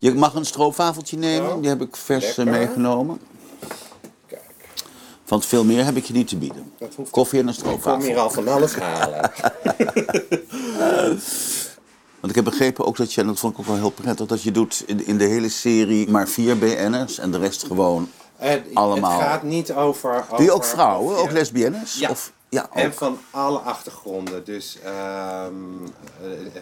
Je mag een stroopwafeltje nemen, die heb ik vers meegenomen. Kijk. Want veel meer heb ik je niet te bieden. Koffie en een stroopwafel. Ik kom hier al van alles halen. Want ik heb begrepen ook dat je, en dat vond ik ook wel heel prettig, dat je doet in de hele serie maar 4 BN'ers en de rest gewoon allemaal. Het gaat niet over... Doe je ook vrouwen, ook lesbiennes? Ja. Of, ja, en van alle achtergronden, dus...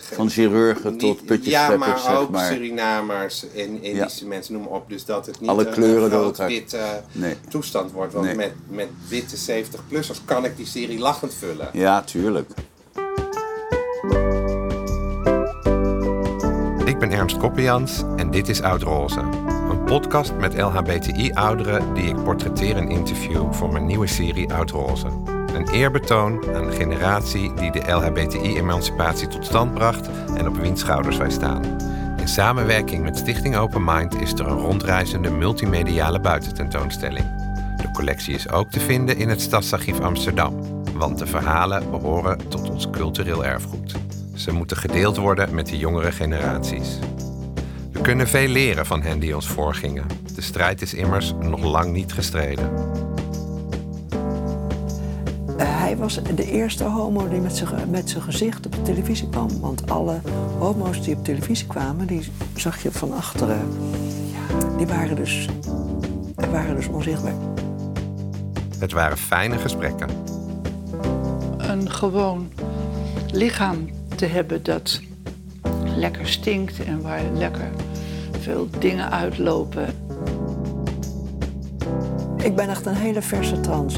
van chirurgen niet, tot putjespreppers, zeg maar. Ja, maar ook Surinamers, Indische mensen, noem maar op. Dus dat het niet alle kleuren een rood-witte toestand wordt. Want met witte 70-plussers kan ik die serie lachend vullen. Ja, tuurlijk. Ik ben Ernst Koppejans en dit is Oud Roze. Een podcast met LHBTI-ouderen die ik portretteer en interview voor mijn nieuwe serie Oud Roze. Een eerbetoon aan de generatie die de LHBTI-emancipatie tot stand bracht en op wiens schouders wij staan. In samenwerking met Stichting Open Mind is er een rondreizende multimediale buitententoonstelling. De collectie is ook te vinden in het Stadsarchief Amsterdam, want de verhalen behoren tot ons cultureel erfgoed. Ze moeten gedeeld worden met de jongere generaties. We kunnen veel leren van hen die ons voorgingen. De strijd is immers nog lang niet gestreden. Hij was de eerste homo die met zijn gezicht op de televisie kwam. Want alle homo's die op televisie kwamen, die zag je van achteren. Die waren dus onzichtbaar. Het waren fijne gesprekken. Een gewoon lichaam te hebben dat lekker stinkt en waar lekker veel dingen uitlopen. Ik ben echt een hele verse trans.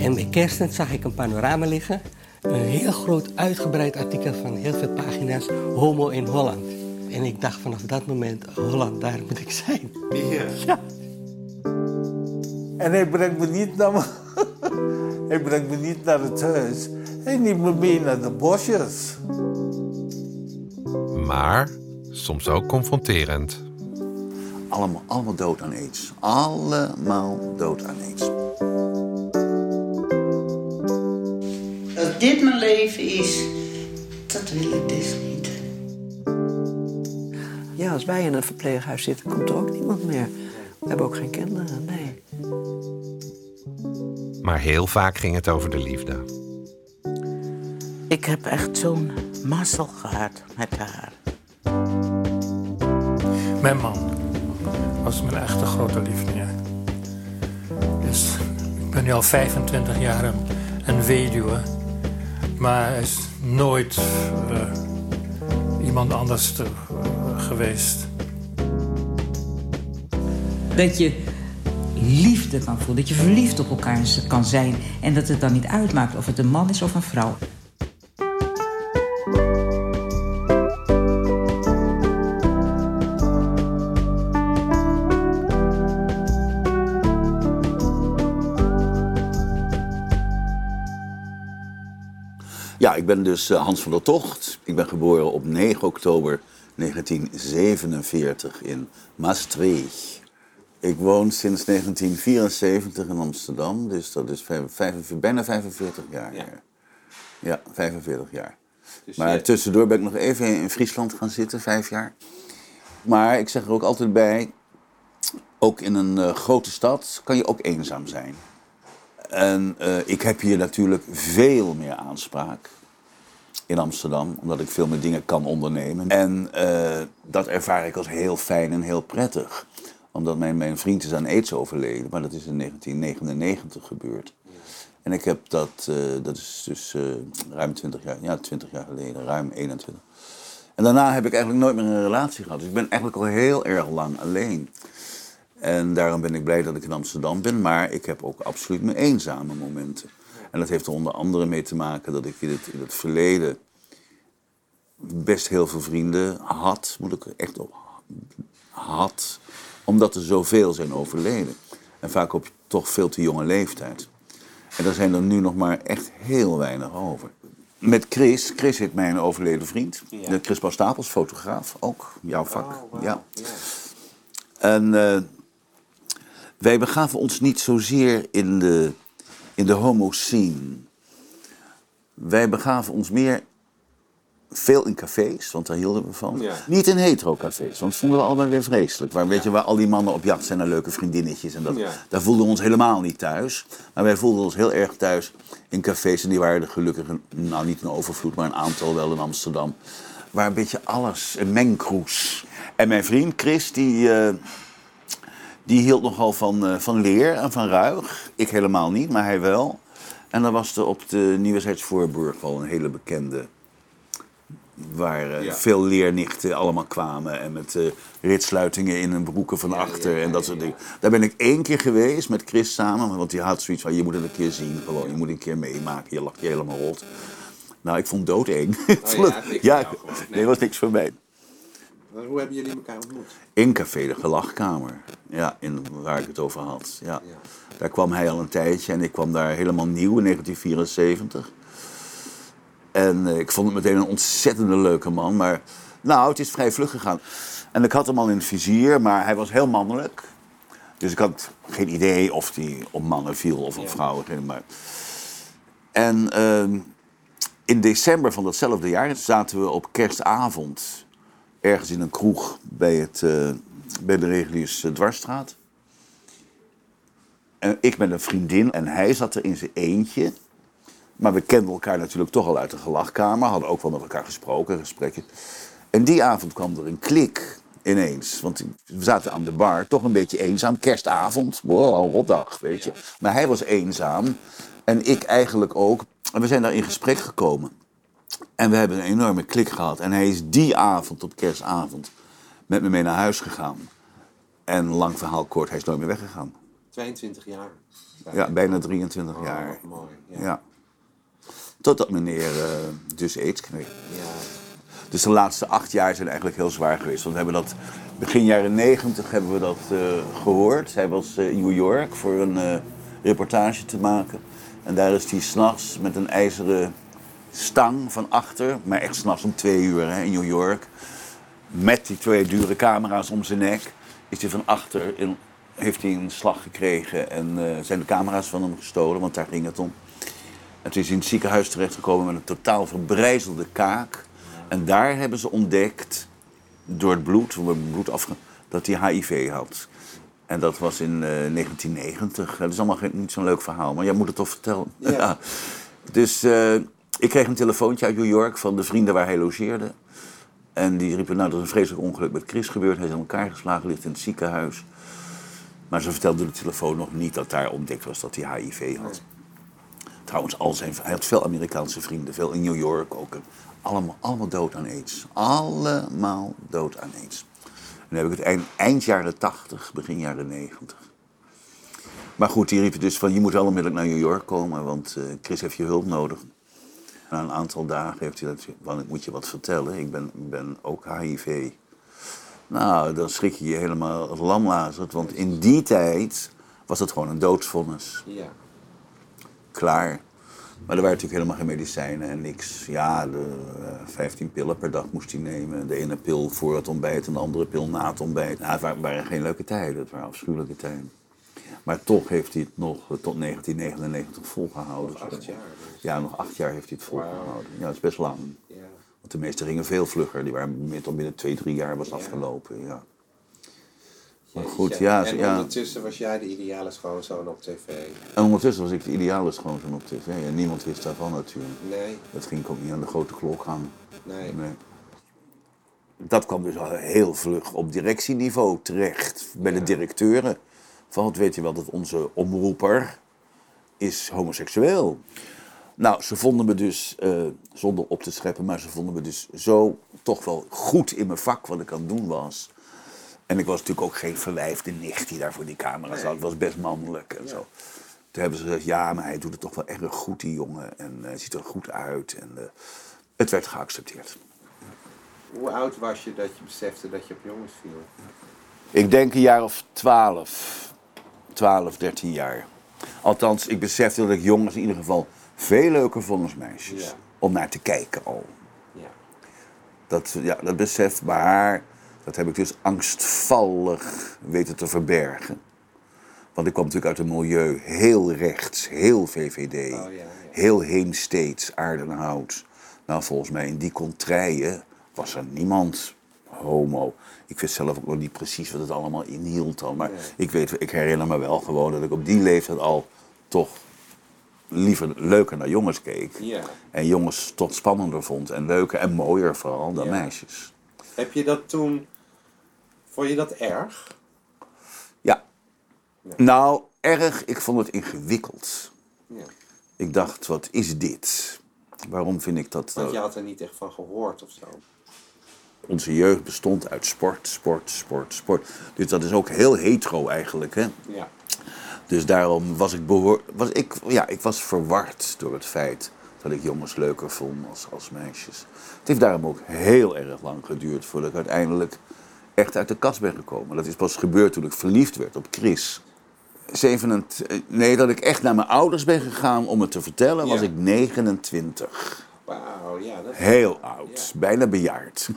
En bij Kerstnet zag ik een panorama liggen. Een heel groot uitgebreid artikel van heel veel pagina's. Homo in Holland. En ik dacht vanaf dat moment, Holland, daar moet ik zijn. Ja. En hij brengt me niet naar, het huis. Hij neemt me mee naar de bosjes. Maar soms ook confronterend. Allemaal dood aan AIDS. Dat dit mijn leven is, dat wil ik dus niet. Ja, als wij in een verpleeghuis zitten, komt er ook niemand meer. We hebben ook geen kinderen, nee. Maar heel vaak ging het over de liefde. Ik heb echt zo'n mazzel gehad met haar. Mijn man was mijn echte grote liefde, ja. Dus ik ben nu al 25 jaar een weduwe. Maar hij is nooit iemand anders geweest. Dat je liefde kan voelen, dat je verliefd op elkaar kan zijn. En dat het dan niet uitmaakt of het een man is of een vrouw. Ja, ik ben dus Hans van der Tocht. Ik ben geboren op 9 oktober 1947 in Maastricht. Ik woon sinds 1974 in Amsterdam, dus dat is bijna 45 jaar. Ja, 45 jaar. Dus maar tussendoor ben ik nog even in Friesland gaan zitten, 5 jaar. Maar ik zeg er ook altijd bij, ook in een grote stad kan je ook eenzaam zijn. En ik heb hier natuurlijk veel meer aanspraak in Amsterdam, omdat ik veel meer dingen kan ondernemen. En dat ervaar ik als heel fijn en heel prettig. Omdat mijn vriend is aan AIDS overleden, maar dat is in 1999 gebeurd. En ik heb dat is dus ruim 20 jaar geleden, ruim 21. En daarna heb ik eigenlijk nooit meer een relatie gehad. Dus ik ben eigenlijk al heel erg lang alleen. En daarom ben ik blij dat ik in Amsterdam ben, maar ik heb ook absoluut mijn eenzame momenten. En dat heeft er onder andere mee te maken dat ik in het verleden best heel veel vrienden had, moet ik er echt op had, omdat er zoveel zijn overleden. En vaak op toch veel te jonge leeftijd. En daar zijn er nu nog maar echt heel weinig over. Met Chris is mijn overleden vriend, de Chris Bouwstapels, fotograaf, ook jouw vak. Oh, wow. Ja. En wij begaven ons niet zozeer in de homo-scene. Wij begaven ons meer Veel in cafés, want daar hielden we van. Ja. Niet in hetero-cafés, want dat vonden we allemaal weer vreselijk. Waar, weet je, waar al die mannen op jacht zijn naar leuke vriendinnetjes. En dat, ja. Daar voelden we ons helemaal niet thuis. Maar wij voelden ons heel erg thuis in cafés. En die waren er gelukkig, nou niet een overvloed, maar een aantal wel in Amsterdam. Waar een beetje alles, een mengkroes. En mijn vriend Chris, die hield nogal van leer en van ruig. Ik helemaal niet, maar hij wel. En dan was er op de Nieuwezijdsvoorburg al een hele bekende... Waar veel leernichten allemaal kwamen en met ritsluitingen in hun broeken van achter en dat soort dingen. Daar ben ik 1 keer geweest met Chris samen, want die had zoiets van: je moet het een keer zien, gewoon, je moet een keer meemaken, je lacht je helemaal rot. Nou, ik vond doodeng. Nee, was niks voor mij. Maar hoe hebben jullie elkaar ontmoet? In café de Gelachkamer, ja, waar ik het over had. Ja. Ja. Daar kwam hij al een tijdje en ik kwam daar helemaal nieuw in 1974. En ik vond het meteen een ontzettende leuke man, maar nou, het is vrij vlug gegaan. En ik had hem al in het vizier, maar hij was heel mannelijk. Dus ik had geen idee of hij op mannen viel of op vrouwen. Maar... En in december van datzelfde jaar zaten we op kerstavond ergens in een kroeg bij de Reguliersdwarsstraat. En ik met een vriendin en hij zat er in zijn eentje. Maar we kenden elkaar natuurlijk toch al uit de gelachkamer. Hadden ook wel met elkaar gesproken, gesprekken. En die avond kwam er een klik ineens. Want we zaten aan de bar, toch een beetje eenzaam. Kerstavond, wow, een rotdag, weet je. Maar hij was eenzaam. En ik eigenlijk ook. En we zijn daar in gesprek gekomen. En we hebben een enorme klik gehad. En hij is die avond, op kerstavond, met me mee naar huis gegaan. En lang verhaal kort, hij is nooit meer weggegaan. 22 jaar. Ja, bijna 23 jaar. Mooi, ja. Totdat meneer dus aids kreeg. Ja. Dus de laatste 8 jaar zijn eigenlijk heel zwaar geweest. Want we hebben dat begin jaren 90 hebben we dat gehoord. Hij was in New York voor een reportage te maken. En daar is hij 's nachts met een ijzeren stang van achter. Maar echt 's nachts om 2 uur in New York. Met die 2 dure camera's om zijn nek. Is hij van achter, heeft hij een slag gekregen. En zijn de camera's van hem gestolen, want daar ging het om. Het is in het ziekenhuis terechtgekomen met een totaal verbrijzelde kaak. En daar hebben ze ontdekt, door het bloed, dat hij HIV had. En dat was in 1990. Dat is allemaal niet zo'n leuk verhaal, maar jij moet het toch vertellen. Ja. Ja. Dus ik kreeg een telefoontje uit New York van de vrienden waar hij logeerde. En die riepen, nou, er is een vreselijk ongeluk met Chris gebeurd. Hij is aan elkaar geslagen, ligt in het ziekenhuis. Maar ze vertelde de telefoon nog niet dat daar ontdekt was dat hij HIV had. Trouwens, hij had veel Amerikaanse vrienden, veel in New York ook. Allemaal dood aan aids. Allemaal dood aan aids. En dan heb ik het eind jaren 80, begin jaren 90. Maar goed, die riepen dus van, je moet wel onmiddellijk naar New York komen, want Chris heeft je hulp nodig. Na een aantal dagen heeft hij dat, want ik moet je wat vertellen, ik ben ook HIV. Nou, dan schrik je je helemaal lamlazerd, want in die tijd was het gewoon een doodsvonnis. Ja. Klaar. Maar er waren natuurlijk helemaal geen medicijnen en niks. Ja, 15 pillen per dag moest hij nemen. De ene pil voor het ontbijt en de andere pil na het ontbijt. Nou, het waren geen leuke tijden, het waren afschuwelijke tijden. Maar toch heeft hij het nog tot 1999 volgehouden. Nog 8 jaar. Dus. Ja, nog 8 jaar heeft hij het volgehouden. Ja, dat is best lang. Ja. Want de meesten gingen veel vlugger. Die waren binnen 2-3 jaar was afgelopen. Ja. Maar goed, en ondertussen was jij de ideale schoonzoon op tv. En ondertussen was ik de ideale schoonzoon op tv. En niemand wist daarvan natuurlijk. Nee. Dat ging ook niet aan de grote klok hangen. Nee. Dat kwam dus al heel vlug op directieniveau terecht. Bij de directeuren. Van, wat weet je wel, dat onze omroeper is homoseksueel. Nou, ze vonden me dus, zonder op te scheppen, maar ze vonden me dus zo toch wel goed in mijn vak wat ik aan het doen was. En ik was natuurlijk ook geen verwijfde nicht die daar voor die camera zat. Het was best mannelijk en zo. Toen hebben ze gezegd, ja, maar hij doet het toch wel erg goed, die jongen. En hij ziet er goed uit. En het werd geaccepteerd. Hoe oud was je dat je besefte dat je op jongens viel? Ik denk een jaar of 12, 13 jaar. Althans, ik besefte dat ik jongens in ieder geval veel leuker vond als meisjes. Ja. Om naar te kijken al. Ja. Dat besef, maar... Dat heb ik dus angstvallig weten te verbergen. Want ik kwam natuurlijk uit een milieu heel rechts, heel VVD, heel Heemsteeds, Aardenhout. Nou, volgens mij in die contraien was er niemand homo. Ik wist zelf ook nog niet precies wat het allemaal inhield dan. Maar ik herinner me wel gewoon dat ik op die leeftijd al toch liever leuker naar jongens keek. Ja. En jongens tot spannender vond en leuker en mooier vooral dan meisjes. Heb je dat toen... Vond je dat erg? Ja. Nee. Nou, erg. Ik vond het ingewikkeld. Ja. Ik dacht, wat is dit? Waarom vind ik dat... Want je had er niet echt van gehoord of zo. Onze jeugd bestond uit sport. Dus dat is ook heel hetero eigenlijk, hè? Ja. Dus daarom was ik ik was verward door het feit dat ik jongens leuker vond als meisjes. Het heeft daarom ook heel erg lang geduurd voordat ik uiteindelijk echt uit de kast ben gekomen. Dat is pas gebeurd toen ik verliefd werd op Chris. Dat ik echt naar mijn ouders ben gegaan om het te vertellen, was ik 29. Wauw, ja. Dat is heel oud, bijna bejaard.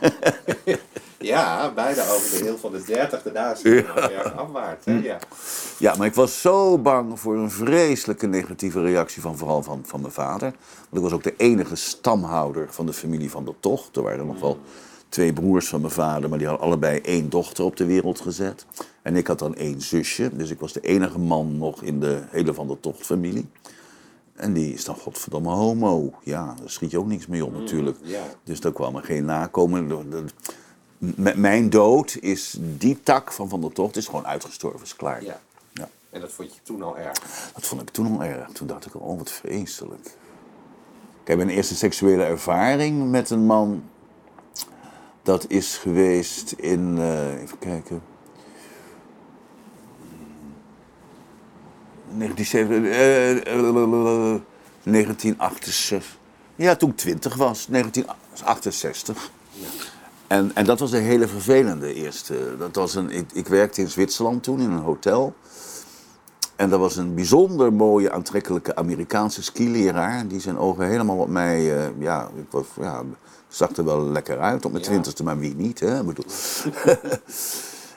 Ja, bijna over de heel van de 30, daarna is het afwaarts. Ja. Ja, maar ik was zo bang voor een vreselijke negatieve reactie vooral van mijn vader. Want ik was ook de enige stamhouder van de familie van der Tocht. Er waren nog wel 2 broers van mijn vader, maar die hadden allebei 1 dochter op de wereld gezet. En ik had dan 1 zusje, dus ik was de enige man nog in de hele van der Tocht-familie. En die is dan godverdomme homo. Ja, daar schiet je ook niks mee op natuurlijk. Yeah. Dus daar kwam er geen nakomen. Mijn dood is, die tak van der Tocht is gewoon uitgestorven, is klaar. Yeah. Ja. En dat vond je toen al erg? Dat vond ik toen al erg. Toen dacht ik, oh wat vreselijk. Kijk, mijn eerste seksuele ervaring met een man, dat is geweest in, even kijken... 1968, ja, toen ik 20 was, 1968. Ja. En dat was een hele vervelende eerste. Dat was ik werkte in Zwitserland toen in een hotel. En dat was een bijzonder mooie, aantrekkelijke Amerikaanse skileraar. Die zijn ogen helemaal op mij, zag er wel lekker uit op mijn 20e, maar wie niet, hè? Ik bedoel.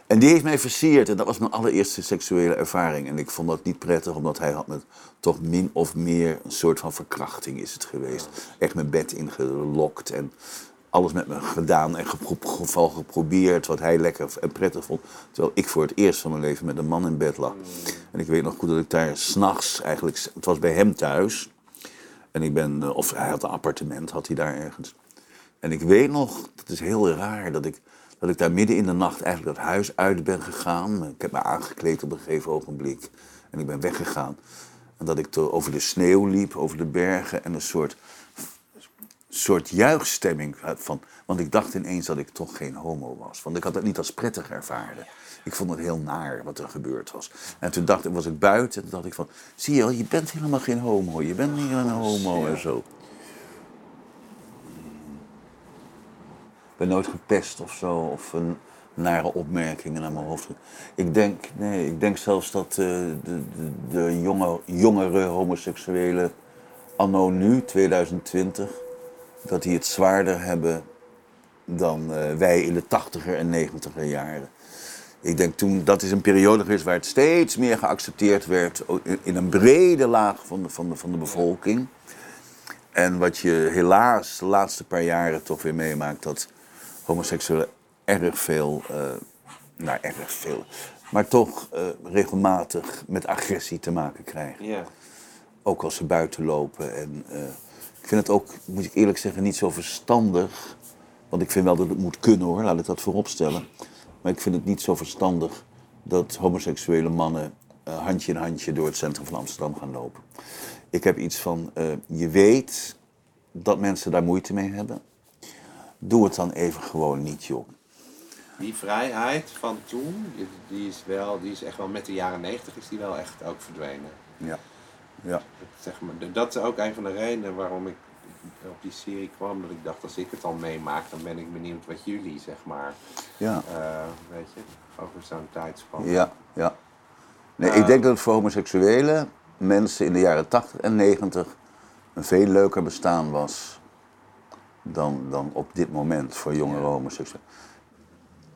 En die heeft mij versierd en dat was mijn allereerste seksuele ervaring. En ik vond dat niet prettig, omdat hij had me toch min of meer een soort van verkrachting is het geweest. Echt mijn bed ingelokt en alles met me gedaan en geprobeerd wat hij lekker en prettig vond. Terwijl ik voor het eerst van mijn leven met een man in bed lag. En ik weet nog goed dat ik daar 's nachts eigenlijk, het was bij hem thuis. En ik ben, of hij had een appartement, had hij daar ergens. En ik weet nog, dat is heel raar dat ik daar midden in de nacht eigenlijk dat huis uit ben gegaan. Ik heb me aangekleed op een gegeven ogenblik en ik ben weggegaan. En dat ik over de sneeuw liep, over de bergen en een soort juichstemming van... Want ik dacht ineens dat ik toch geen homo was. Want ik had het niet als prettig ervaren. Ik vond het heel naar wat er gebeurd was. En toen was ik buiten en dacht ik van... Zie je wel, je bent helemaal geen homo. Je bent niet een homo en zo. Ik ben nooit gepest of zo, of een nare opmerkingen naar mijn hoofd. Ik denk zelfs dat de jongere homoseksuelen anno nu, 2020, dat die het zwaarder hebben dan wij in de 80er en 90er jaren. Ik denk toen, dat is een periode geweest waar het steeds meer geaccepteerd werd in een brede laag van de bevolking. En wat je helaas de laatste paar jaren toch weer meemaakt, dat homoseksuelen erg veel, maar toch regelmatig met agressie te maken krijgen. Yeah. Ook als ze buiten lopen. En ik vind het ook, moet ik eerlijk zeggen, niet zo verstandig. Want ik vind wel dat het moet kunnen hoor, laat ik dat vooropstellen. Maar ik vind het niet zo verstandig dat homoseksuele mannen handje in handje door het centrum van Amsterdam gaan lopen. Ik heb iets van, je weet dat mensen daar moeite mee hebben. Doe het dan even gewoon niet, joh. Die vrijheid van toen, die is echt wel met de jaren 90 is die wel echt ook verdwenen. Ja. Zeg maar, dat is ook een van de redenen waarom ik op die serie kwam. Dat ik dacht, als ik het al meemaak, dan ben ik benieuwd wat jullie, zeg maar. Ja. Weet je, over zo'n tijdspan. Ja. Nee, ik denk dat het voor homoseksuele mensen in de jaren 80 en 90 een veel leuker bestaan was... Dan op dit moment voor jongere homoseksuelen.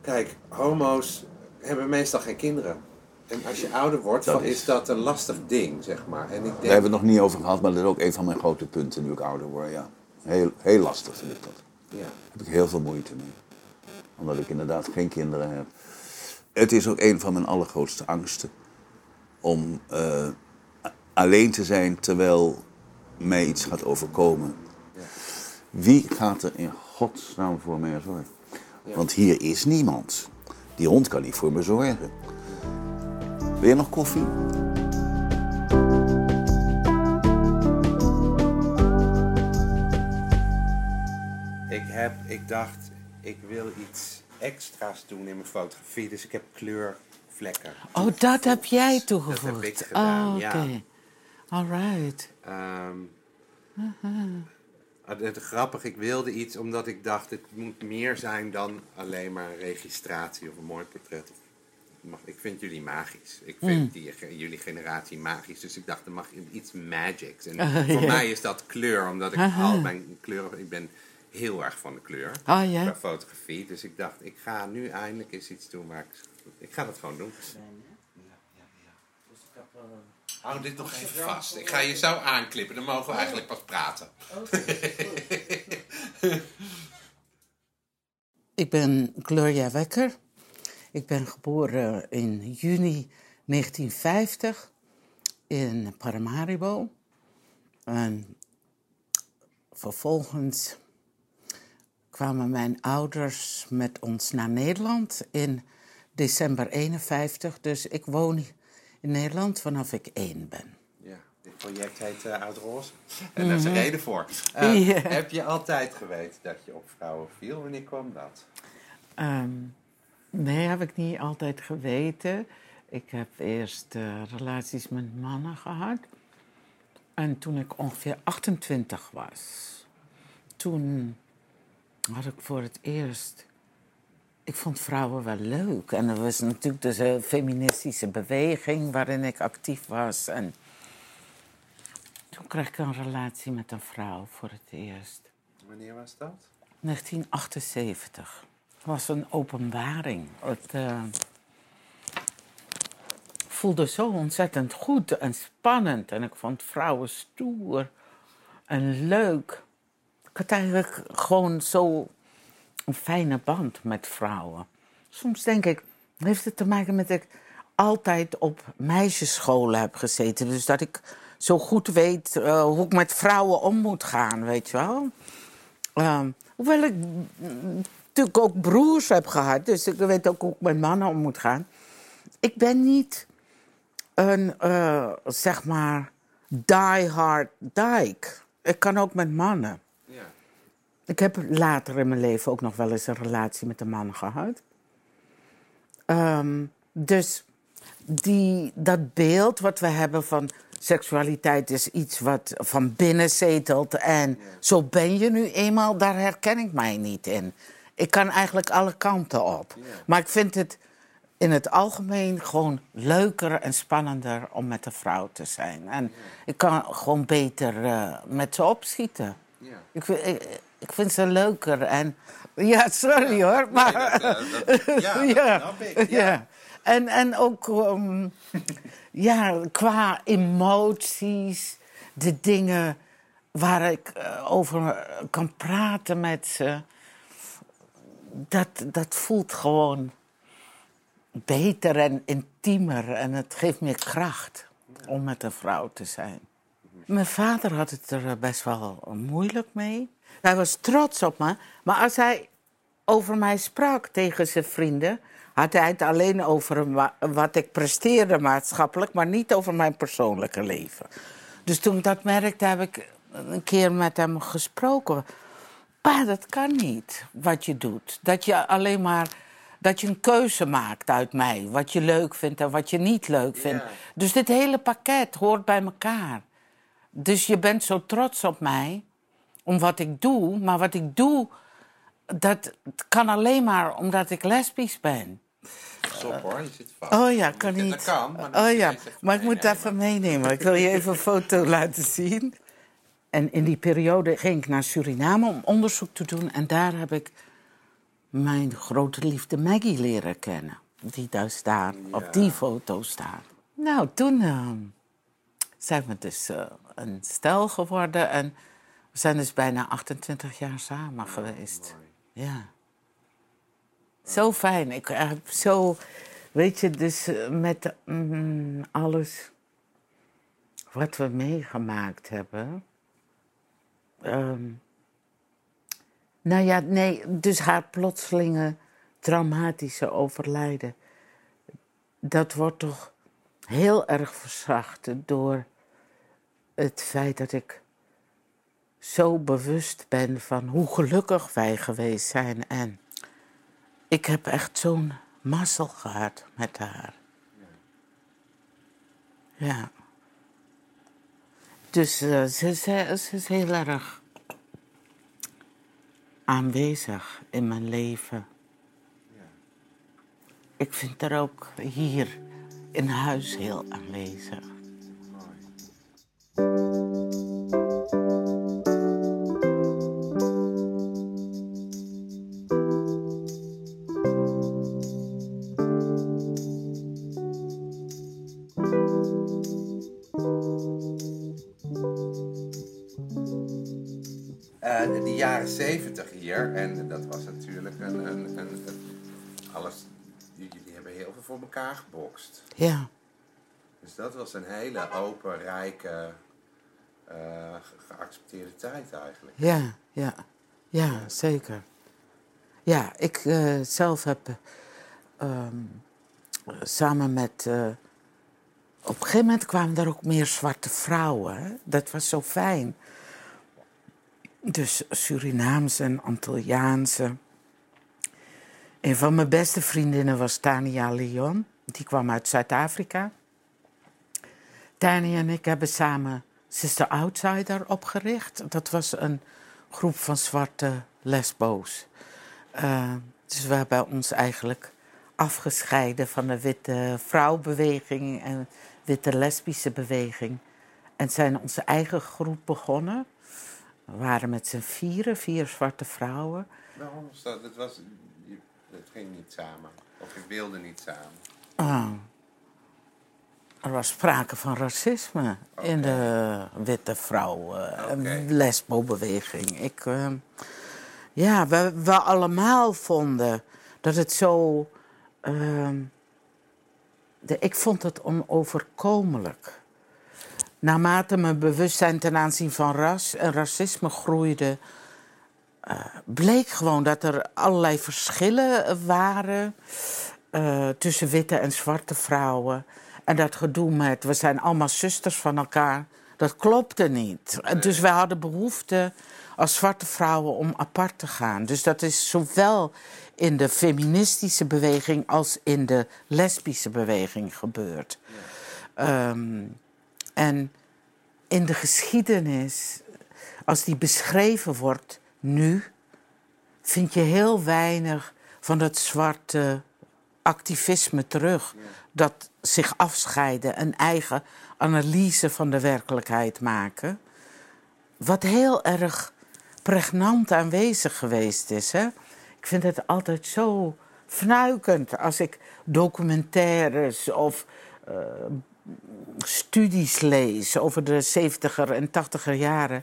Kijk, homo's hebben meestal geen kinderen. En als je ouder wordt, dan is dat een lastig ding, zeg maar. En ik denk... Daar hebben we het nog niet over gehad, maar dat is ook een van mijn grote punten nu ik ouder word, ja. Heel lastig vind ik dat. Ja. Daar heb ik heel veel moeite mee. Omdat ik inderdaad geen kinderen heb. Het is ook een van mijn allergrootste angsten. Om alleen te zijn terwijl mij iets gaat overkomen. Ja. Wie gaat er in godsnaam voor mij zorgen? Ja. Want hier is niemand. Die hond kan niet voor me zorgen. Wil je nog koffie? Ik dacht, ik wil iets extra's doen in mijn fotografie, dus ik heb kleurvlekken. Oh, dat heb jij toegevoegd? Dat heb ik gedaan, oh, okay. Ja. All right. Het grappig, ik wilde iets omdat ik dacht, het moet meer zijn dan alleen maar een registratie of een mooi portret. Ik vind jullie magisch. Ik vind jullie generatie magisch. Dus ik dacht, er mag iets magics. En voor mij is dat kleur, omdat ik al mijn kleuren... Ik ben heel erg van de kleur bij fotografie. Dus ik dacht, ik ga nu eindelijk eens iets doen waar ik ga dat gewoon doen. Hou dit nog even vast. Ik ga je zo aanklippen. Dan mogen we eigenlijk pas praten. Ik ben Gloria Wekker. Ik ben geboren in juni 1950 in Paramaribo. En vervolgens kwamen mijn ouders met ons naar Nederland in december 1951. Dus ik woon in Nederland vanaf ik 1 ben. Ja, dit project heet Oud Roze. En daar is een reden voor. Heb je altijd geweten dat je op vrouwen viel? Wanneer kwam dat? Nee, heb ik niet altijd geweten. Ik heb eerst relaties met mannen gehad. En toen ik ongeveer 28 was, toen had ik voor het eerst... Ik vond vrouwen wel leuk. En er was natuurlijk dus een feministische beweging waarin ik actief was. En toen kreeg ik een relatie met een vrouw voor het eerst. Wanneer was dat? 1978. Het was een openbaring. Het voelde zo ontzettend goed en spannend. En ik vond vrouwen stoer en leuk. Ik had eigenlijk gewoon zo een fijne band met vrouwen. Soms denk ik, heeft het te maken met dat ik altijd op meisjesscholen heb gezeten. Dus dat ik zo goed weet hoe ik met vrouwen om moet gaan, weet je wel. Hoewel ik natuurlijk ook broers heb gehad, dus ik weet ook hoe ik met mannen om moet gaan. Ik ben niet een, zeg maar, diehard dyke. Ik kan ook met mannen. Ik heb later in mijn leven ook nog wel eens een relatie met een man gehad. Dus dat beeld wat we hebben van seksualiteit is iets wat van binnen zetelt. En zo ben je nu eenmaal, daar herken ik mij niet in. Ik kan eigenlijk alle kanten op. Maar ik vind het in het algemeen gewoon leuker en spannender om met een vrouw te zijn. En ik kan gewoon beter met ze opschieten. Ja. Ik vind ze leuker en... Ja, sorry hoor, maar... Ja, dat snap ik. Ja. En ook ja, qua emoties, de dingen waar ik over kan praten met ze... Dat voelt gewoon beter en intiemer en het geeft meer kracht om met een vrouw te zijn. Mijn vader had het er best wel moeilijk mee. Hij was trots op me, maar als hij over mij sprak tegen zijn vrienden... had hij het alleen over wat ik presteerde maatschappelijk... maar niet over mijn persoonlijke leven. Dus toen ik dat merkte, heb ik een keer met hem gesproken. Pa, dat kan niet, wat je doet. Dat je alleen maar... dat je een keuze maakt uit mij. Wat je leuk vindt en wat je niet leuk vindt. Yeah. Dus dit hele pakket hoort bij elkaar. Dus je bent zo trots op mij, om wat ik doe. Maar wat ik doe, dat kan alleen maar omdat ik lesbisch ben. Stop hoor, je zit vast. Oh ja, kan niet. Dat kan. Maar oh ja, maar ik moet dat even meenemen. Ik wil je even een foto laten zien. En in die periode ging ik naar Suriname om onderzoek te doen. En daar heb ik mijn grote liefde Maggie leren kennen. Die daar staat, ja. Op die foto staat. Nou, toen zijn we dus een stel geworden en We zijn dus bijna 28 jaar samen geweest. Mooi. Ja. Zo fijn. Ik heb zo... Weet je, dus met alles wat we meegemaakt hebben... nou ja, nee, dus haar plotselinge traumatische overlijden... dat wordt toch heel erg verzacht door het feit dat ik zo bewust ben van hoe gelukkig wij geweest zijn. En ik heb echt zo'n mazzel gehad met haar. Ja. Dus ze is heel erg aanwezig in mijn leven. Ik vind haar ook hier in huis heel aanwezig. In de jaren 70 hier, en dat was natuurlijk alles... Jullie hebben heel veel voor elkaar gebokst. Ja. Dus dat was een hele open, rijke, geaccepteerde tijd eigenlijk. Ja, zeker. Ja, ik zelf heb samen met... op een gegeven moment kwamen er ook meer zwarte vrouwen. Hè? Dat was zo fijn. Dus Surinaamse en Antilliaanse... Een van mijn beste vriendinnen was Tania Leon. Die kwam uit Zuid-Afrika. Tania en ik hebben samen Sister Outsider opgericht. Dat was een groep van zwarte lesbo's. Dus we hebben ons eigenlijk afgescheiden van de witte vrouwbeweging... en witte lesbische beweging. En zijn onze eigen groep begonnen. We waren met z'n vieren, 4 zwarte vrouwen. Waarom was dat? Het was... Het ging niet samen. Of ik wilde niet samen. Oh. Er was sprake van racisme in de witte vrouw-lesbo-beweging. Ja, we allemaal vonden dat het zo... ik vond het onoverkomelijk. Naarmate mijn bewustzijn ten aanzien van ras en racisme groeide... bleek gewoon dat er allerlei verschillen waren tussen witte en zwarte vrouwen. En dat gedoe met, we zijn allemaal zusters van elkaar, dat klopte niet. Nee. Dus wij hadden behoefte als zwarte vrouwen om apart te gaan. Dus dat is zowel in de feministische beweging als in de lesbische beweging gebeurd. Ja. En in de geschiedenis, als die beschreven wordt... Nu vind je heel weinig van dat zwarte activisme terug. Ja. Dat zich afscheiden, een eigen analyse van de werkelijkheid maken. Wat heel erg pregnant aanwezig geweest is. Hè? Ik vind het altijd zo fnuikend als ik documentaires of studies lees... over de 70er en 80er jaren...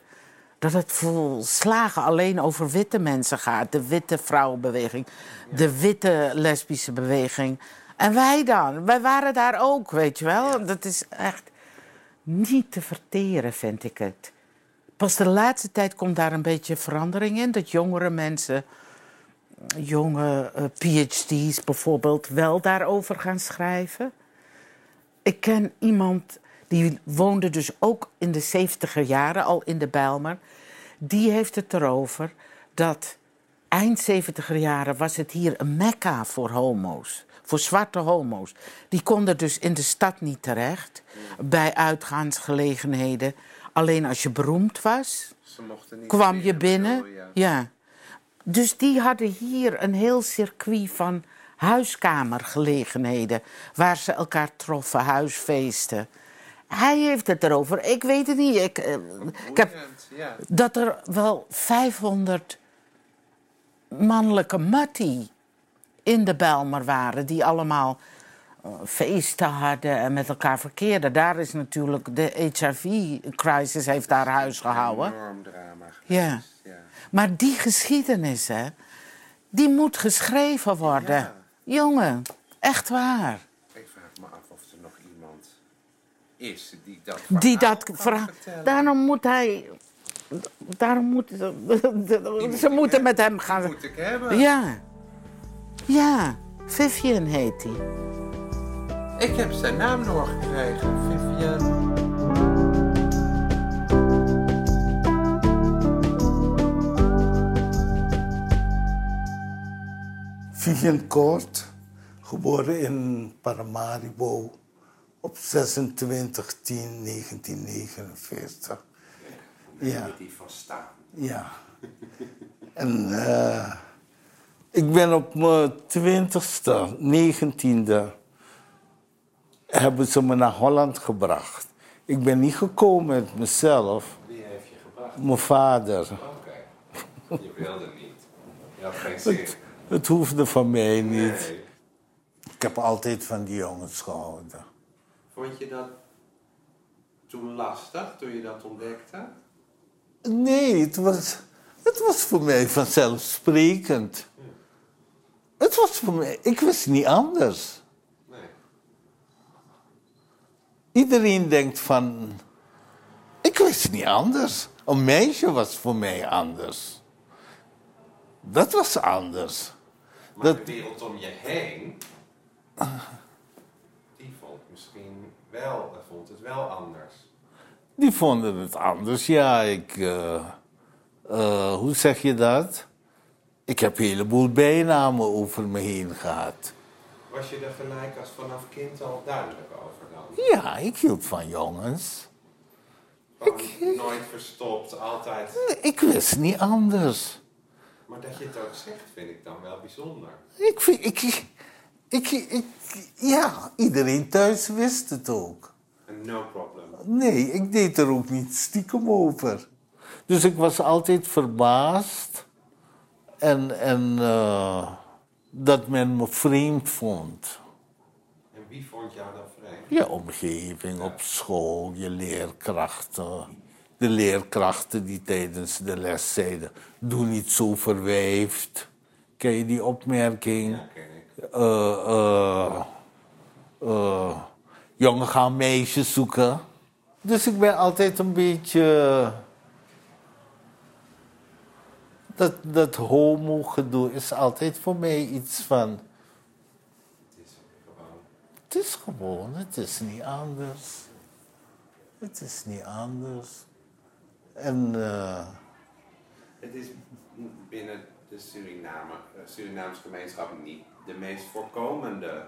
Dat het volslagen alleen over witte mensen gaat. De witte vrouwenbeweging. Ja. De witte lesbische beweging. En wij dan? Wij waren daar ook, weet je wel. Ja. Dat is echt niet te verteren, vind ik het. Pas de laatste tijd komt daar een beetje verandering in. Dat jongere mensen, jonge PhD's bijvoorbeeld, wel daarover gaan schrijven. Ik ken iemand... Die woonde dus ook in de 70er jaren, al in de Bijlmer. Die heeft het erover dat eind 70er jaren was het hier een mekka voor homo's. Voor zwarte homo's. Die konden dus in de stad niet terecht. Ja. Bij uitgaansgelegenheden. Alleen als je beroemd was, kwam je binnen. Bedoel, ja. Dus die hadden hier een heel circuit van huiskamergelegenheden. Waar ze elkaar troffen, huisfeesten. Hij heeft het erover. Ik weet het niet. Ik heb dat er wel 500 mannelijke mattie in de Bijlmer waren... die allemaal feesten hadden en met elkaar verkeerden. Daar is natuurlijk de HIV-crisis heeft daar huis gehouden. Een enorm drama geweest. Ja. Ja. Maar die geschiedenis, hè, die moet geschreven worden. Ja. Jongen, echt waar. Ik vraag me af of er nog iemand is die dat vraagt. Daarom moet hij... Daarom moeten ze moeten met hem gaan. Die moet ik hebben. Ja. Ja, Vivian heet hij. Ik heb zijn naam doorgekregen, Vivian. Fijgen Kort, geboren in Paramaribo op 26/10/1949. Ja. Die van staan. Ja. En ik ben op mijn 19e, hebben ze me naar Holland gebracht. Ik ben niet gekomen met mezelf. Wie heeft je gebracht? Mijn vader. Oké. Je wilde niet. Je had geen zin. Het hoefde van mij niet. Nee. Ik heb altijd van die jongens gehouden. Vond je dat toen lastig, toen je dat ontdekte? Nee, het was voor mij vanzelfsprekend. Ja. Het was voor mij... Ik wist niet anders. Nee. Iedereen denkt van... Ik wist niet anders. Een meisje was voor mij anders. Dat was anders. Maar dat... de wereld om je heen... Die vond misschien wel... vond het wel anders. Die vonden het anders, ja. Hoe zeg je dat? Ik heb een heleboel bijnamen over me heen gehad. Was je er gelijk als vanaf kind al duidelijk over dan? Ja, ik hield van jongens. Nooit verstopt, altijd? Nee, ik wist niet anders. Maar dat je het ook zegt, vind ik dan wel bijzonder. Ja, iedereen thuis wist het ook. No problem. Nee, ik deed er ook niet stiekem over. Dus ik was altijd verbaasd. En dat men me vreemd vond. En wie vond jou dan vreemd? Je omgeving, ja. Op school, je leerkrachten. De leerkrachten die tijdens de les zeiden... Doe niet zo verwijfd. Ken je die opmerking? Ja, ken ik. Jongen gaan meisjes zoeken. Dus ik ben altijd een beetje... Dat homo-gedoe is altijd voor mij iets van... Het is gewoon, het is niet anders. Het is niet anders. En... Het is binnen de Surinaamse gemeenschap niet de meest voorkomende...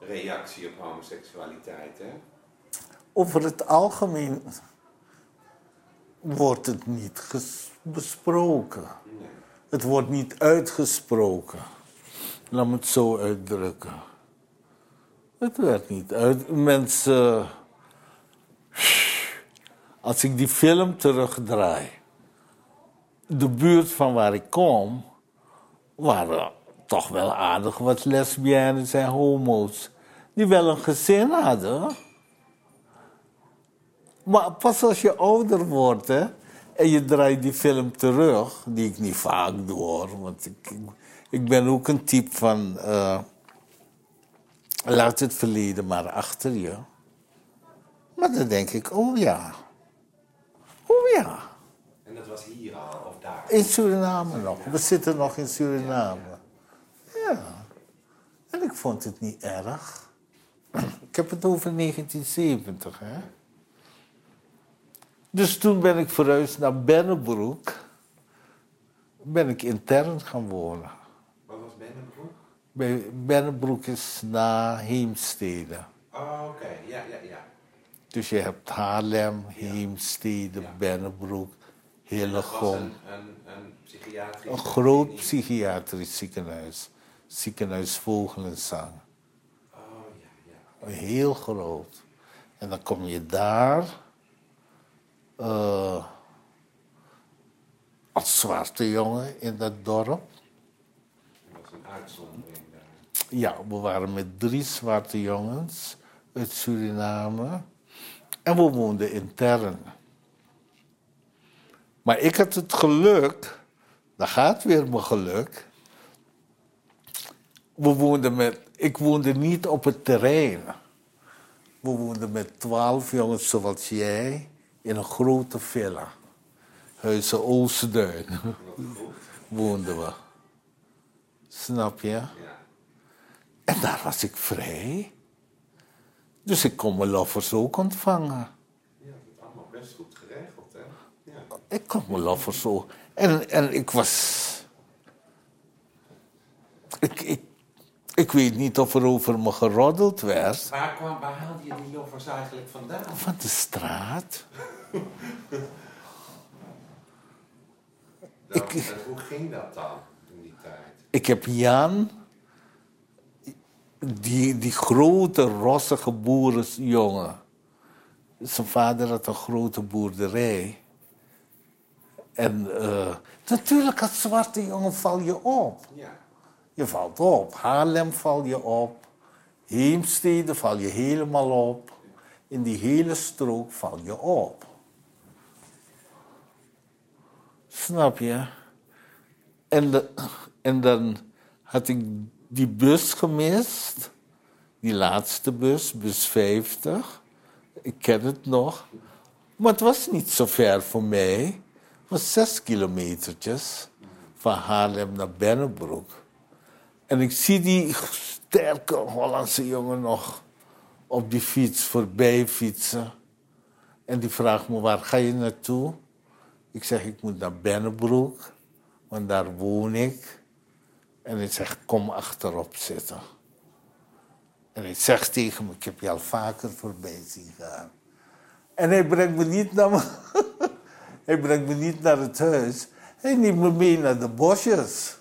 reactie op homoseksualiteit, hè? Over het algemeen wordt het niet besproken. Nee. Het wordt niet uitgesproken. Laat me het zo uitdrukken. Het werd niet uit... Mensen... Als ik die film terugdraai... De buurt van waar ik kom... waren... toch wel aardig wat lesbiennes en homo's... die wel een gezin hadden. Maar pas als je ouder wordt, hè... en je draait die film terug... die ik niet vaak doe, hoor. Want ik ben ook een type van... laat het verleden maar achter je. Maar dan denk ik, oh ja. Oh ja. En dat was hier al, of daar? In Suriname nog. We zitten nog in Suriname. Ja, en ik vond het niet erg. Ik heb het over 1970, hè. Dus toen ben ik verhuisd naar Bennebroek. Ben ik intern gaan wonen. Wat was Bennebroek? Bennebroek is na Heemstede. Oh, oké. Ja. Dus je hebt Haarlem, Heemstede, ja. Bennebroek, Hillegom. Dat was een psychiatrisch... Een groot psychiatrisch ziekenhuis. Ziekenhuis Vogelensang. Oh, ja. Heel groot. En dan kom je daar... als zwarte jongen in dat dorp. Dat was een uitzondering daar. Ja, we waren met 3 zwarte jongens uit Suriname. En we woonden intern. Maar ik had het geluk, daar gaat weer mijn geluk. Ik woonde niet op het terrein. We woonden met 12 jongens zoals jij in een grote villa. Huyse Oostduin woonden we. Snap je? Ja. En daar was ik vrij. Dus ik kon mijn lovers ook ontvangen. Ja, dat allemaal best goed geregeld, hè? Ja. Ik kon mijn lovers ook. En ik was... Ik weet niet of er over me geroddeld werd. Waar haalde je die lovers eigenlijk vandaan? Van de straat. Hoe ging dat dan in die tijd? Ik heb Jan... Die grote, rossige boerenjongen. Zijn vader had een grote boerderij. En natuurlijk als zwarte jongen val je op. Ja. Je valt op. Haarlem val je op. Heemstede val je helemaal op. In die hele strook val je op. Snap je? En dan had ik... die bus gemist, die laatste bus, bus 50. Ik ken het nog. Maar het was niet zo ver voor mij. Het was 6 kilometertjes van Haarlem naar Bennebroek. En ik zie die sterke Hollandse jongen nog op die fiets voorbij fietsen. En die vraagt me, waar ga je naartoe? Ik zeg, ik moet naar Bennebroek, want daar woon ik. En hij zegt, kom achterop zitten. En hij zegt tegen me, ik heb je al vaker voorbij zien gaan. En hij brengt me niet naar, hij brengt me niet naar het huis. Hij neemt me mee naar de bosjes.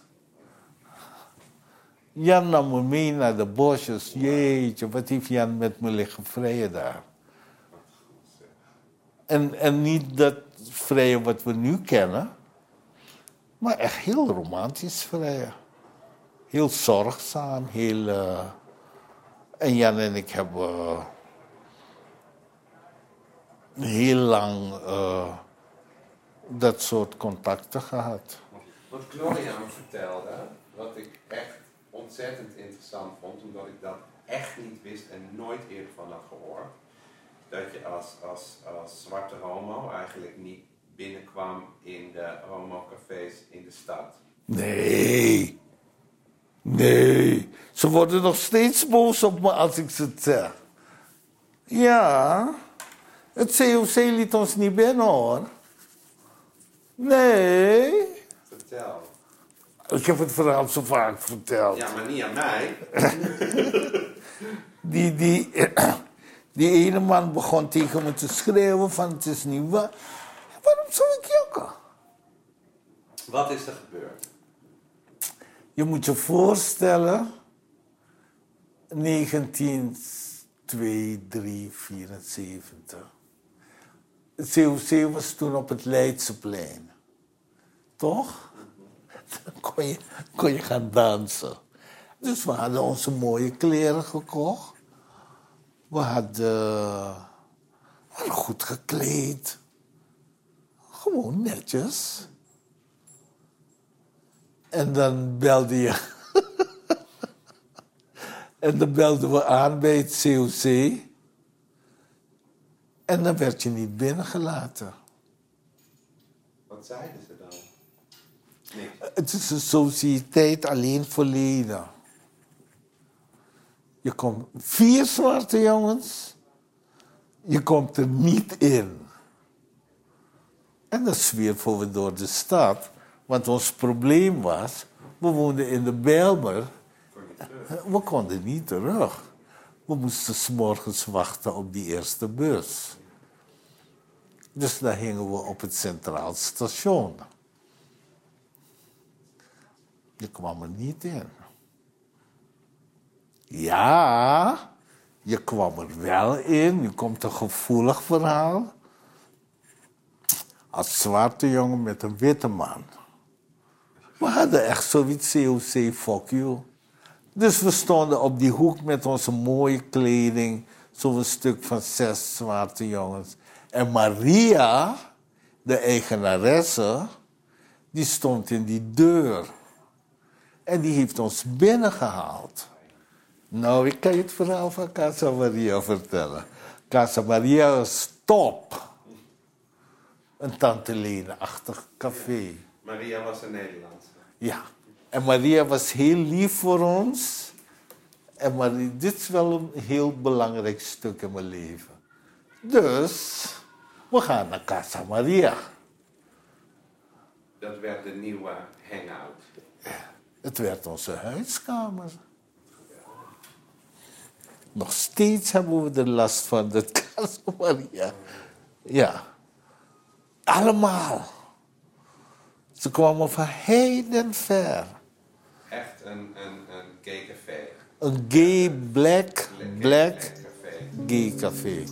Jan nam me mee naar de bosjes. Jeetje, wat heeft Jan met me liggen vrijen daar. En niet dat vrijen wat we nu kennen. Maar echt heel romantisch vrijen. Heel zorgzaam, heel... En Jan en ik hebben heel lang dat soort contacten gehad. Wat Gloria me vertelde, wat ik echt ontzettend interessant vond... omdat ik dat echt niet wist en nooit eerder van had gehoord... dat je als zwarte homo eigenlijk niet binnenkwam in de homocafés in de stad. Nee... Nee, ze worden nog steeds boos op me als ik het zeg. Ja, het COC liet ons niet binnen, hoor. Nee. Vertel. Ik heb het verhaal zo vaak verteld. Ja, maar niet aan mij. Die ene man begon tegen me te schreeuwen van het is niet waar. Waarom zou ik jokken? Wat is er gebeurd? Je moet je voorstellen, 1974. Het COC was toen op het Leidseplein. Toch? Dan kon je gaan dansen. Dus we hadden onze mooie kleren gekocht. We hadden goed gekleed. Gewoon netjes. En dan belde je. En dan belden we aan bij het COC. En dan werd je niet binnengelaten. Wat zeiden ze dan? Nee. Het is een sociëteit alleen voor leden. Je komt 4 zwarte jongens. Je komt er niet in. En dan zwierven we door de stad. Want ons probleem was, we woonden in de Bijlmer. We konden niet terug. We moesten 's morgens wachten op die eerste bus. Dus dan hingen we op het Centraal Station. Je kwam er niet in. Ja, je kwam er wel in. Je komt een gevoelig verhaal. Als zwarte jongen met een witte man. We hadden echt zoiets COC, fuck you. Dus we stonden op die hoek met onze mooie kleding. Zo'n stuk van 6 zwarte jongens. En Maria, de eigenaresse, die stond in die deur. En die heeft ons binnengehaald. Nou, ik kan je het verhaal van Casa Maria vertellen. Casa Maria was top. Een Tante Lene-achtig café. Ja. Maria was een Nederlandse. Ja. En Maria was heel lief voor ons. En Maria, dit is wel een heel belangrijk stuk in mijn leven. Dus, we gaan naar Casa Maria. Dat werd de nieuwe hangout. Ja. Het werd onze huiskamer. Nog steeds hebben we de last van de Casa Maria. Ja. Allemaal. Ze kwamen van heiden ver. Echt een gay café. Een gay, black gay café.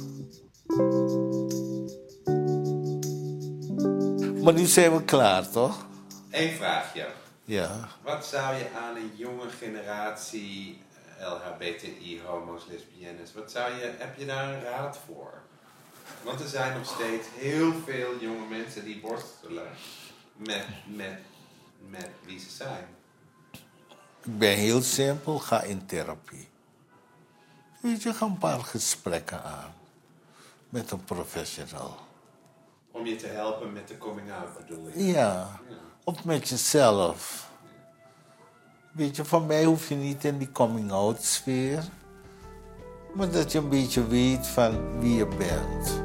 Maar nu zijn we klaar, toch? Eén vraagje. Ja. Wat zou je aan een jonge generatie LHBTI, homo's, lesbiennes, heb je daar een raad voor? Want er zijn nog steeds heel veel jonge mensen die worstelen met wie ze zijn. Ik ben heel simpel, ga in therapie. Weet je, ga een paar gesprekken aan met een professional. Om je te helpen met de coming-out, bedoel je? Ja. Of met jezelf. Weet je, van mij hoef je niet in die coming-out sfeer. Maar dat je een beetje weet van wie je bent.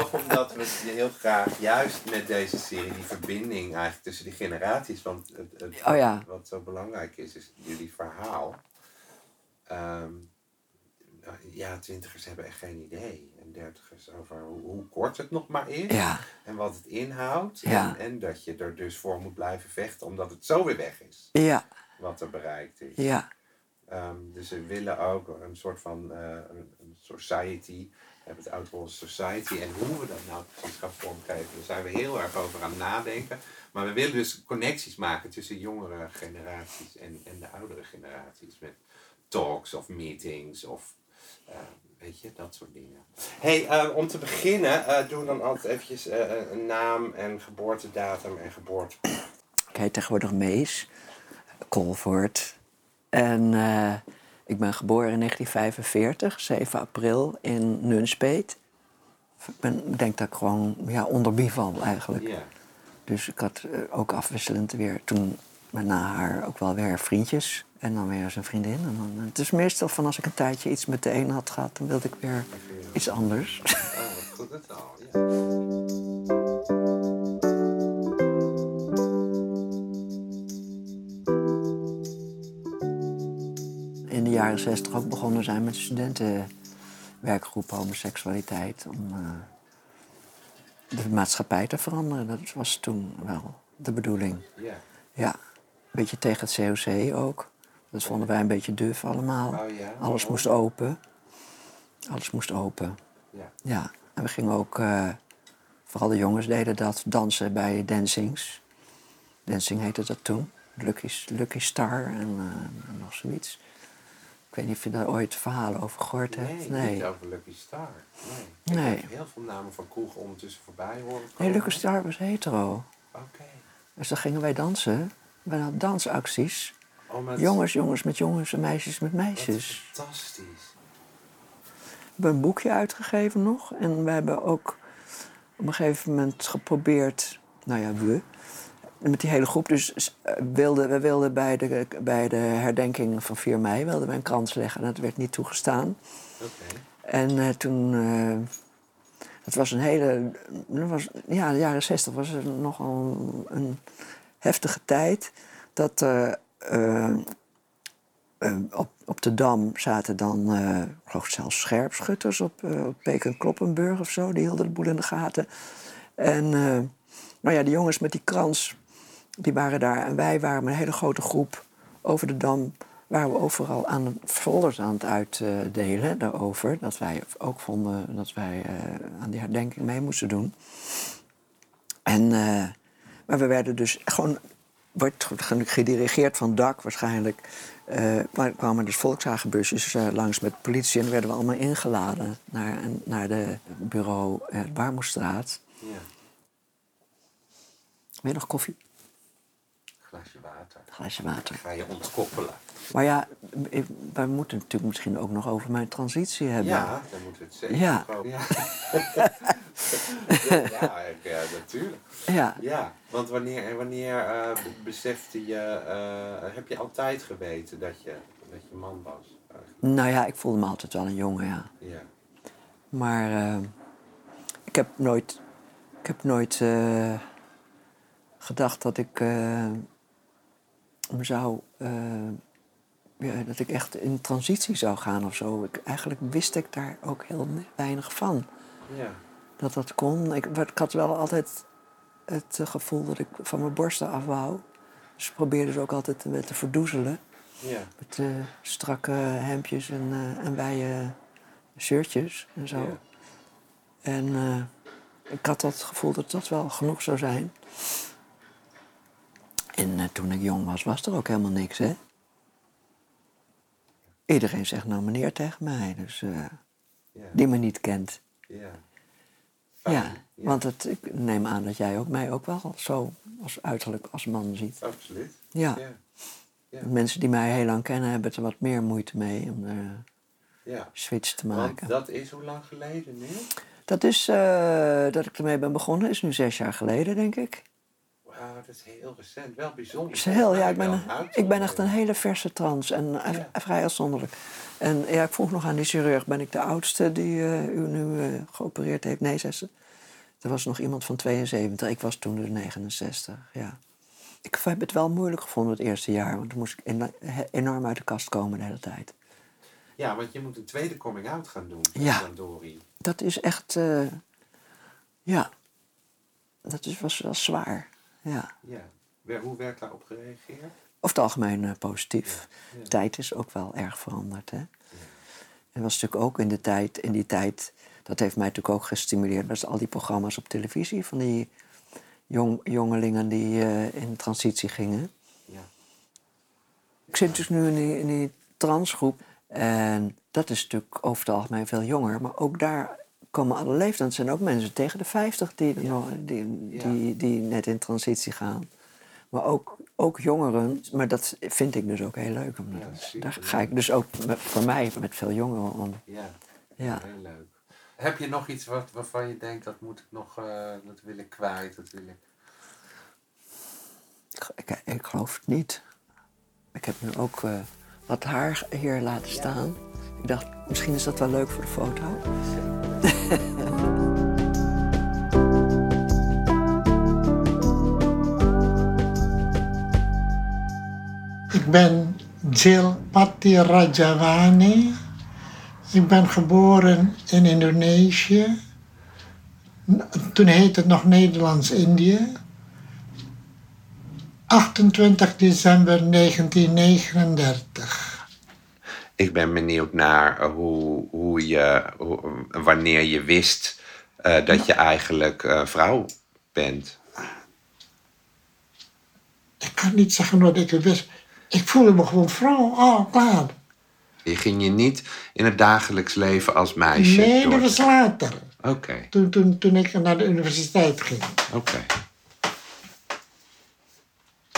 Ook omdat we heel graag juist met deze serie die verbinding eigenlijk tussen die generaties, want wat zo belangrijk is jullie verhaal. 20ers hebben echt geen idee. En 30ers over hoe kort het nog maar is. Ja. En wat het inhoudt. Ja. En dat je er dus voor moet blijven vechten, omdat het zo weer weg is. Ja. Wat er bereikt is. Ja. Dus ze willen ook een soort van een society. We hebben het Oud Roze Society en hoe we dat nou precies gaan vormgeven. Daar zijn we heel erg over aan het nadenken. Maar we willen dus connecties maken tussen jongere generaties en de oudere generaties. Met talks of meetings of dat soort dingen. Hey, om te beginnen doen we dan altijd eventjes een naam en geboortedatum en geboorte. Ik heet tegenwoordig Mees Colvoort. En... Ik ben geboren in 1945, 7 april, in Nunspeet. Ik denk dat ik gewoon onder bival eigenlijk. Yeah. Dus ik had ook afwisselend weer toen na haar ook wel weer vriendjes. En dan weer zijn vriendin. En dan, het is meestal van als ik een tijdje iets met de een had gehad, dan wilde ik weer iets anders. Oh, wat goed het al, ja. In de jaren 60 ook begonnen zijn met studentenwerkgroep homoseksualiteit. Om de maatschappij te veranderen. Dat was toen wel de bedoeling. Yeah. Ja, een beetje tegen het COC ook. Dat vonden wij een beetje duf allemaal. Oh, yeah. Alles moest open. Alles moest open. Yeah. Ja. En we gingen ook, vooral de jongens deden dat, dansen bij dancings. Dancing heette dat toen. Lucky Star en nog zoiets. Ik weet niet of je daar ooit verhalen over gehoord hebt. Nee, niet over Lucky Star. Nee. Ik heb heel veel namen van kroegen ondertussen voorbij horen komen. Nee, Lucky Star was hetero. Oké. Dus dan gingen wij dansen. Wij hadden dansacties. Oh, met... Jongens met jongens en meisjes met meisjes. Wat fantastisch. We hebben een boekje uitgegeven nog. En we hebben ook op een gegeven moment geprobeerd... Met die hele groep, dus we wilden bij de herdenking van 4 mei wilden we een krans leggen. En dat werd niet toegestaan. Okay. En toen, het was een hele... de jaren 60 was er nogal een heftige tijd. Dat op de Dam zaten dan, ik geloof zelfs scherpschutters op Peek en Kloppenburg of zo. Die hielden de boel in de gaten. En die jongens met die krans... Die waren daar en wij waren met een hele grote groep over de Dam waren we overal aan folders aan het uitdelen daarover. Dat wij ook vonden dat wij aan die herdenking mee moesten doen. En, maar we werden dus gewoon... Wordt gedirigeerd van dak waarschijnlijk. Maar kwamen dus Volkswagenbusjes langs met politie... en dan werden we allemaal ingeladen naar de bureau Barmoestraat. Ja. Wil je nog koffie? Glaasje water. Glaasje water. Ga je ontkoppelen. Maar ja, wij moeten het natuurlijk misschien ook nog over mijn transitie hebben. Ja, daar moeten we het zeker over. Ja. Ja, natuurlijk. Ja. Ja, want wanneer besefte je... heb je altijd geweten dat je man was? Eigenlijk? Nou ja, ik voelde me altijd wel een jongen, ja. Ja. Maar ik heb nooit gedacht dat ik... dat ik echt in transitie zou gaan of zo. Eigenlijk wist ik daar ook heel weinig van. Ja. Dat kon. Ik had wel altijd het gevoel dat ik van mijn borsten af wou. Dus ik probeerde ze ook altijd te verdoezelen. Ja. Met strakke hemdjes en wijde shirtjes en zo. Ja. En ik had dat gevoel dat dat wel genoeg zou zijn. En toen ik jong was, was er ook helemaal niks, hè? Iedereen zegt nou meneer tegen mij, dus die me niet kent. Ja. Fijn, ja, want ik neem aan dat jij ook mij ook wel zo als uiterlijk als man ziet. Absoluut. Ja. Ja. Ja. Mensen die mij heel lang kennen hebben er wat meer moeite mee om een switch te maken. Want dat is hoe lang geleden nu? Dat is, dat ik ermee ben begonnen, is nu 6 jaar geleden, denk ik. Oh, dat is heel recent, wel bijzonder. Is heel, ja, ik ben echt een hele verse trans en vrij uitzonderlijk. En ja, ik vroeg nog aan die chirurg, ben ik de oudste die u nu geopereerd heeft? Nee, 60. Er was nog iemand van 72, ik was toen dus 69, ja. Ik heb het wel moeilijk gevonden het eerste jaar, want toen moest ik enorm uit de kast komen de hele tijd. Ja, want je moet een tweede coming-out gaan doen. Ja, dat is echt, was wel zwaar. Ja. Ja. Hoe werd daarop gereageerd? Over het algemeen positief. Ja. Ja. Tijd is ook wel erg veranderd, hè? Ja. En was natuurlijk ook in die tijd... Dat heeft mij natuurlijk ook gestimuleerd. Dat al die programma's op televisie van die jongelingen die in transitie gingen. Ja. Ik zit dus nu in die transgroep. En dat is natuurlijk over het algemeen veel jonger. Maar ook daar... komen alle leeftijd. Zijn ook mensen tegen de 50 die net in transitie gaan. Maar ook jongeren. Maar dat vind ik dus ook heel leuk. Ja, daar ga ik dus ook met veel jongeren om. Ja, ja, heel leuk. Heb je nog iets waarvan je denkt, dat moet ik nog, dat wil ik kwijt, dat wil ik... Ik geloof het niet. Ik heb nu ook wat haar hier laten staan. Ik dacht, misschien is dat wel leuk voor de foto. Ik ben Jill Pati Rajavani. Ik ben geboren in Indonesië. Toen heette het nog Nederlands-Indië. 28 december 1939. Ik ben benieuwd naar hoe wanneer je wist dat je eigenlijk vrouw bent. Ik kan niet zeggen dat ik het wist. Ik voelde me gewoon vrouw, klaar. Je ging je niet in het dagelijks leven als meisje? Nee, dat was later. Oké. Okay. Toen ik naar de universiteit ging. Oké. Okay.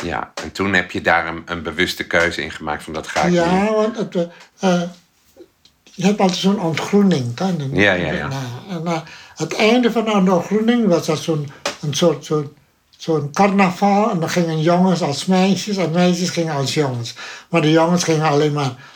Ja, en toen heb je daar een bewuste keuze in gemaakt van dat ga ik doen. Ja, want het, je hebt altijd zo'n ontgroening. Kan? Ja. En het einde van de ontgroening was dat zo'n carnaval. En dan gingen jongens als meisjes en meisjes gingen als jongens. Maar de jongens gingen alleen maar...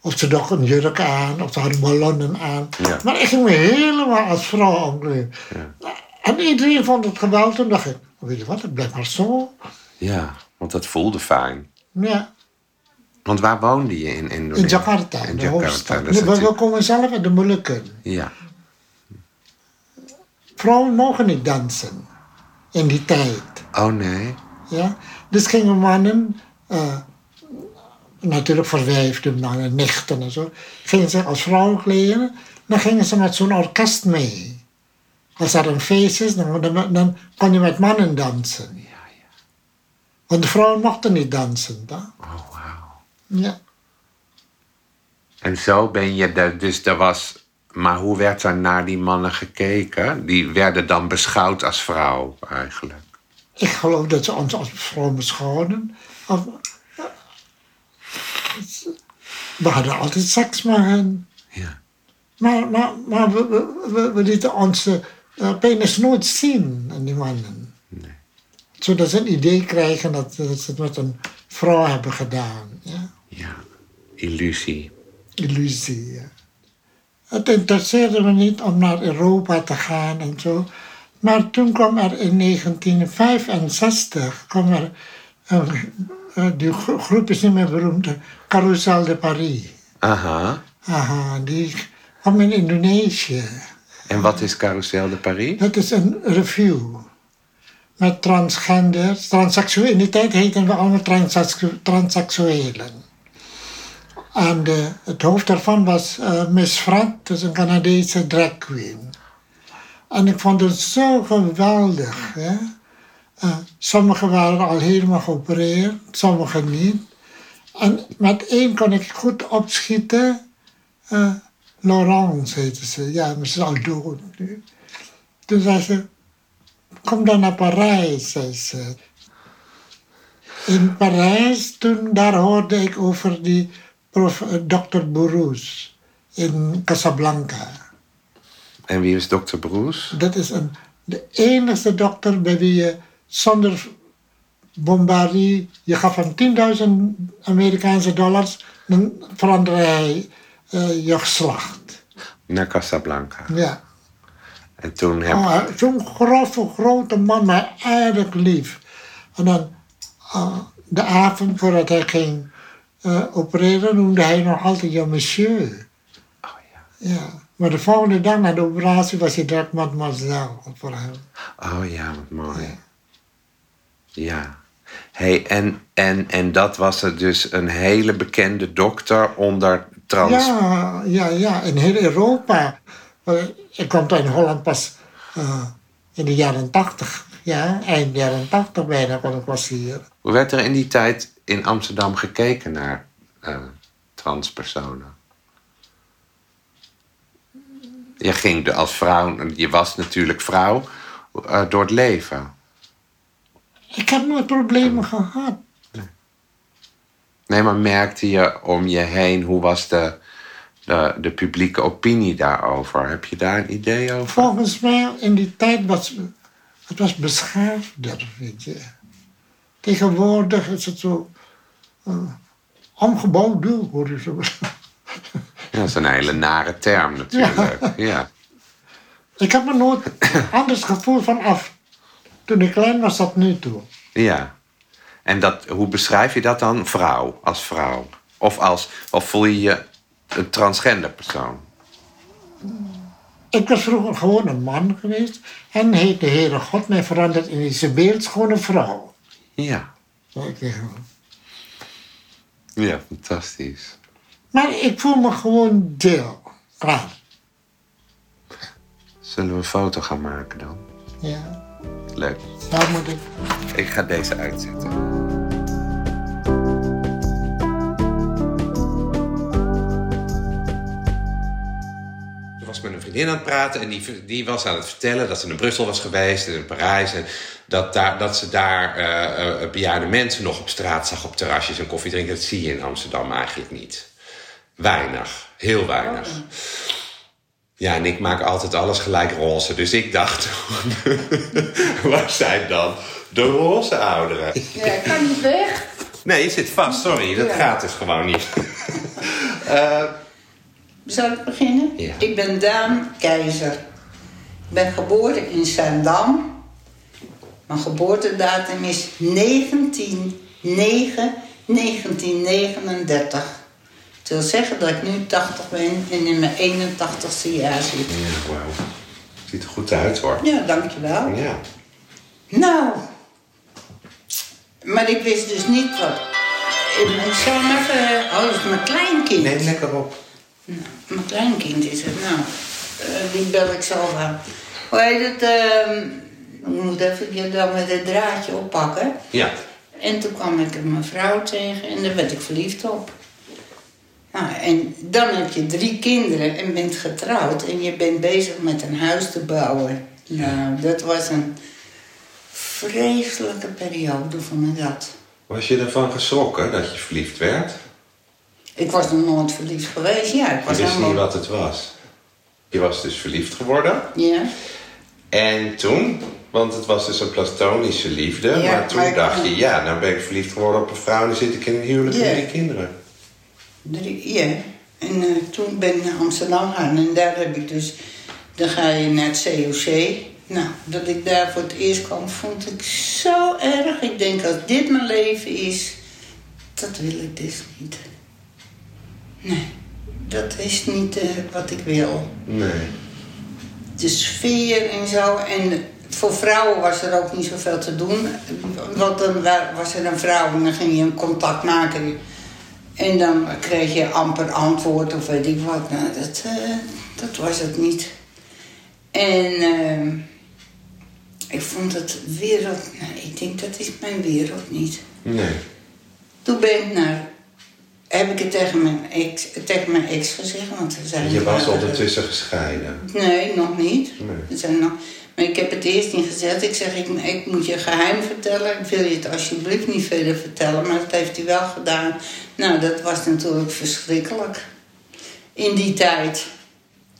of ze dokken een jurk aan, of ze hadden ballonnen aan. Ja. Maar ik ging me helemaal als vrouw omkleden. Ja. En iedereen vond het geweldig. Toen dacht ik, weet je wat, het blijft maar zo... Ja, want dat voelde fijn. Ja. Want waar woonde je in Indonesië? In Jakarta, de hoofdstad. We komen zelf uit de Molukken. Ja. Vrouwen mogen niet dansen in die tijd. Oh nee. Ja, dus gingen mannen natuurlijk verwijfde naar nichten en zo, gingen ze als vrouw kleden. Dan gingen ze met zo'n orkest mee. Als er een feest is, dan kon je met mannen dansen. Ja, ja. Want de vrouwen mochten niet dansen. Dan. Oh, wauw. Ja. En zo ben je... Dus er was... Maar hoe werd er naar die mannen gekeken? Die werden dan beschouwd als vrouw, eigenlijk. Ik geloof dat ze ons als vrouw beschouwden. We hadden altijd seks met hen. Ja. Maar we lieten onze penis nooit zien aan die mannen. Nee. Zodat ze een idee krijgen dat ze het met een vrouw hebben gedaan. Ja, ja. Illusie. Illusie, ja. Het interesseerde me niet om naar Europa te gaan en zo. Maar toen kwam er in 1965... kwam er die groep is niet meer beroemd, Carousel de Paris. Aha. Aha, die kwam in Indonesië. En wat is Carousel de Paris? Dat is een revue met transgenders, transseksuelen. In die tijd heten we allemaal transseksuelen. En het hoofd daarvan was Miss Frank, dus een Canadese drag queen. En ik vond het zo geweldig. Hè? Sommigen waren al helemaal geopereerd, sommigen niet. En met één kon ik goed opschieten. Laurence heette ze. Ja, maar ze is al dood nu. Toen zei ze, kom dan naar Parijs, zei ze. In Parijs, toen daar hoorde ik over die... Dr. Boeroes in Casablanca. En wie is Dr. Boeroes? Dat is de enige dokter bij wie je zonder bombardie... Je gaf hem $10.000 dan veranderde hij je geslacht. Naar Casablanca. Ja. En toen heb zo'n grote man, maar aardig lief. En dan de avond voordat hij ging... opereren noemde hij nog altijd monsieur. Oh, ja. Ja. Maar de volgende dag na de operatie was hij direct mademoiselle voor hem. Oh ja, wat mooi. Ja. Ja. Hey, en dat was er dus een hele bekende dokter onder trans... Ja, ja, ja, in heel Europa. Ik kwam in Holland pas in de jaren 80. Ja, eind jaren 80 bijna kon ik was hier. Hoe werd er in die tijd... in Amsterdam gekeken naar transpersonen? Je ging als vrouw, je was natuurlijk vrouw, door het leven. Ik heb nooit problemen gehad. Nee, maar merkte je om je heen, hoe was de publieke opinie daarover? Heb je daar een idee over? Volgens mij in die tijd was het beschaafder, weet je. Tegenwoordig is het zo... omgebouwd doel, hoor je zo. Ja, dat is een hele nare term natuurlijk. Ja. Ja. Ik heb me nooit anders gevoeld vanaf toen ik klein was dat nu toe. Ja. En hoe beschrijf je dat dan? Vrouw, als vrouw? Of voel je je een transgender persoon? Ik was vroeger gewoon een man geweest. En heeft de Heere God mij veranderd in deze beeldschone vrouw. Ja. Ja, fantastisch. Maar ik voel me gewoon deel. Klaar. Zullen we een foto gaan maken dan? Ja. Leuk. Daar moet ik. Ik ga deze uitzetten. Toen was met een vriendin aan het praten en die was aan het vertellen dat ze in Brussel was geweest en in Parijs. En dat ze daar bejaarde mensen nog op straat zag, op terrasjes en koffie drinken. Dat zie je in Amsterdam eigenlijk niet. Weinig. Heel weinig. Ja, en ik maak altijd alles gelijk roze. Dus ik dacht, waar zijn dan de roze ouderen? Ja, ik kan niet weg. Nee, je zit vast. Sorry, dat gaat dus gewoon niet. Zal ik beginnen? Ja. Ik ben Daan Keizer. Ik ben geboren in Zaandam. Mijn geboortedatum is 19-9-1939. Dat wil zeggen dat ik nu 80 ben en in mijn 81ste jaar zit. Ja, wauw. Ziet er goed uit, hoor. Ja, dankjewel. Ja. Nou. Maar ik wist dus niet wat... Ik zal hem even... Oh, mijn kleinkind. Neem lekker op. Nou, mijn kleinkind is het. Nou, die bel ik zelf aan. Hoe heet het? Ik moet even je dan met het draadje oppakken. Ja. En toen kwam ik een mevrouw tegen en daar werd ik verliefd op. Nou, en dan heb je 3 kinderen en bent getrouwd en je bent bezig met een huis te bouwen. Nou, dat was een vreselijke periode voor me dat. Was je ervan geschrokken dat je verliefd werd? Ik was nog nooit verliefd geweest, ja. Je wist niet wat het was. Je was dus verliefd geworden. Ja. En toen, want het was dus een platonische liefde, ja, maar toen dacht je, ja, nou ben ik verliefd geworden op een vrouw en dan zit ik in een huwelijk met 3 kinderen. 3, ja. En toen ben ik naar Amsterdam gegaan en daar heb ik dus, dan ga je naar het COC. Nou, dat ik daar voor het eerst kwam, vond ik zo erg. Ik denk, als dit mijn leven is, dat wil ik dus niet. Nee, dat is niet wat ik wil. Nee. De sfeer en zo. En voor vrouwen was er ook niet zoveel te doen. Want dan was er een vrouw en dan ging je een contact maken. En dan kreeg je amper antwoord of weet ik wat. Nou, dat was het niet. En ik vond het wereld... Nou, ik denk, dat is mijn wereld niet. Nee. Toen ben ik naar... Heb ik het tegen mijn ex gezegd, want ze zijn... Je was ondertussen gescheiden? Nee, nog niet. Nee. Maar ik heb het eerst niet gezegd. Ik zeg, ik moet je geheim vertellen. Ik wil je het alsjeblieft niet verder vertellen. Maar dat heeft hij wel gedaan. Nou, dat was natuurlijk verschrikkelijk. In die tijd.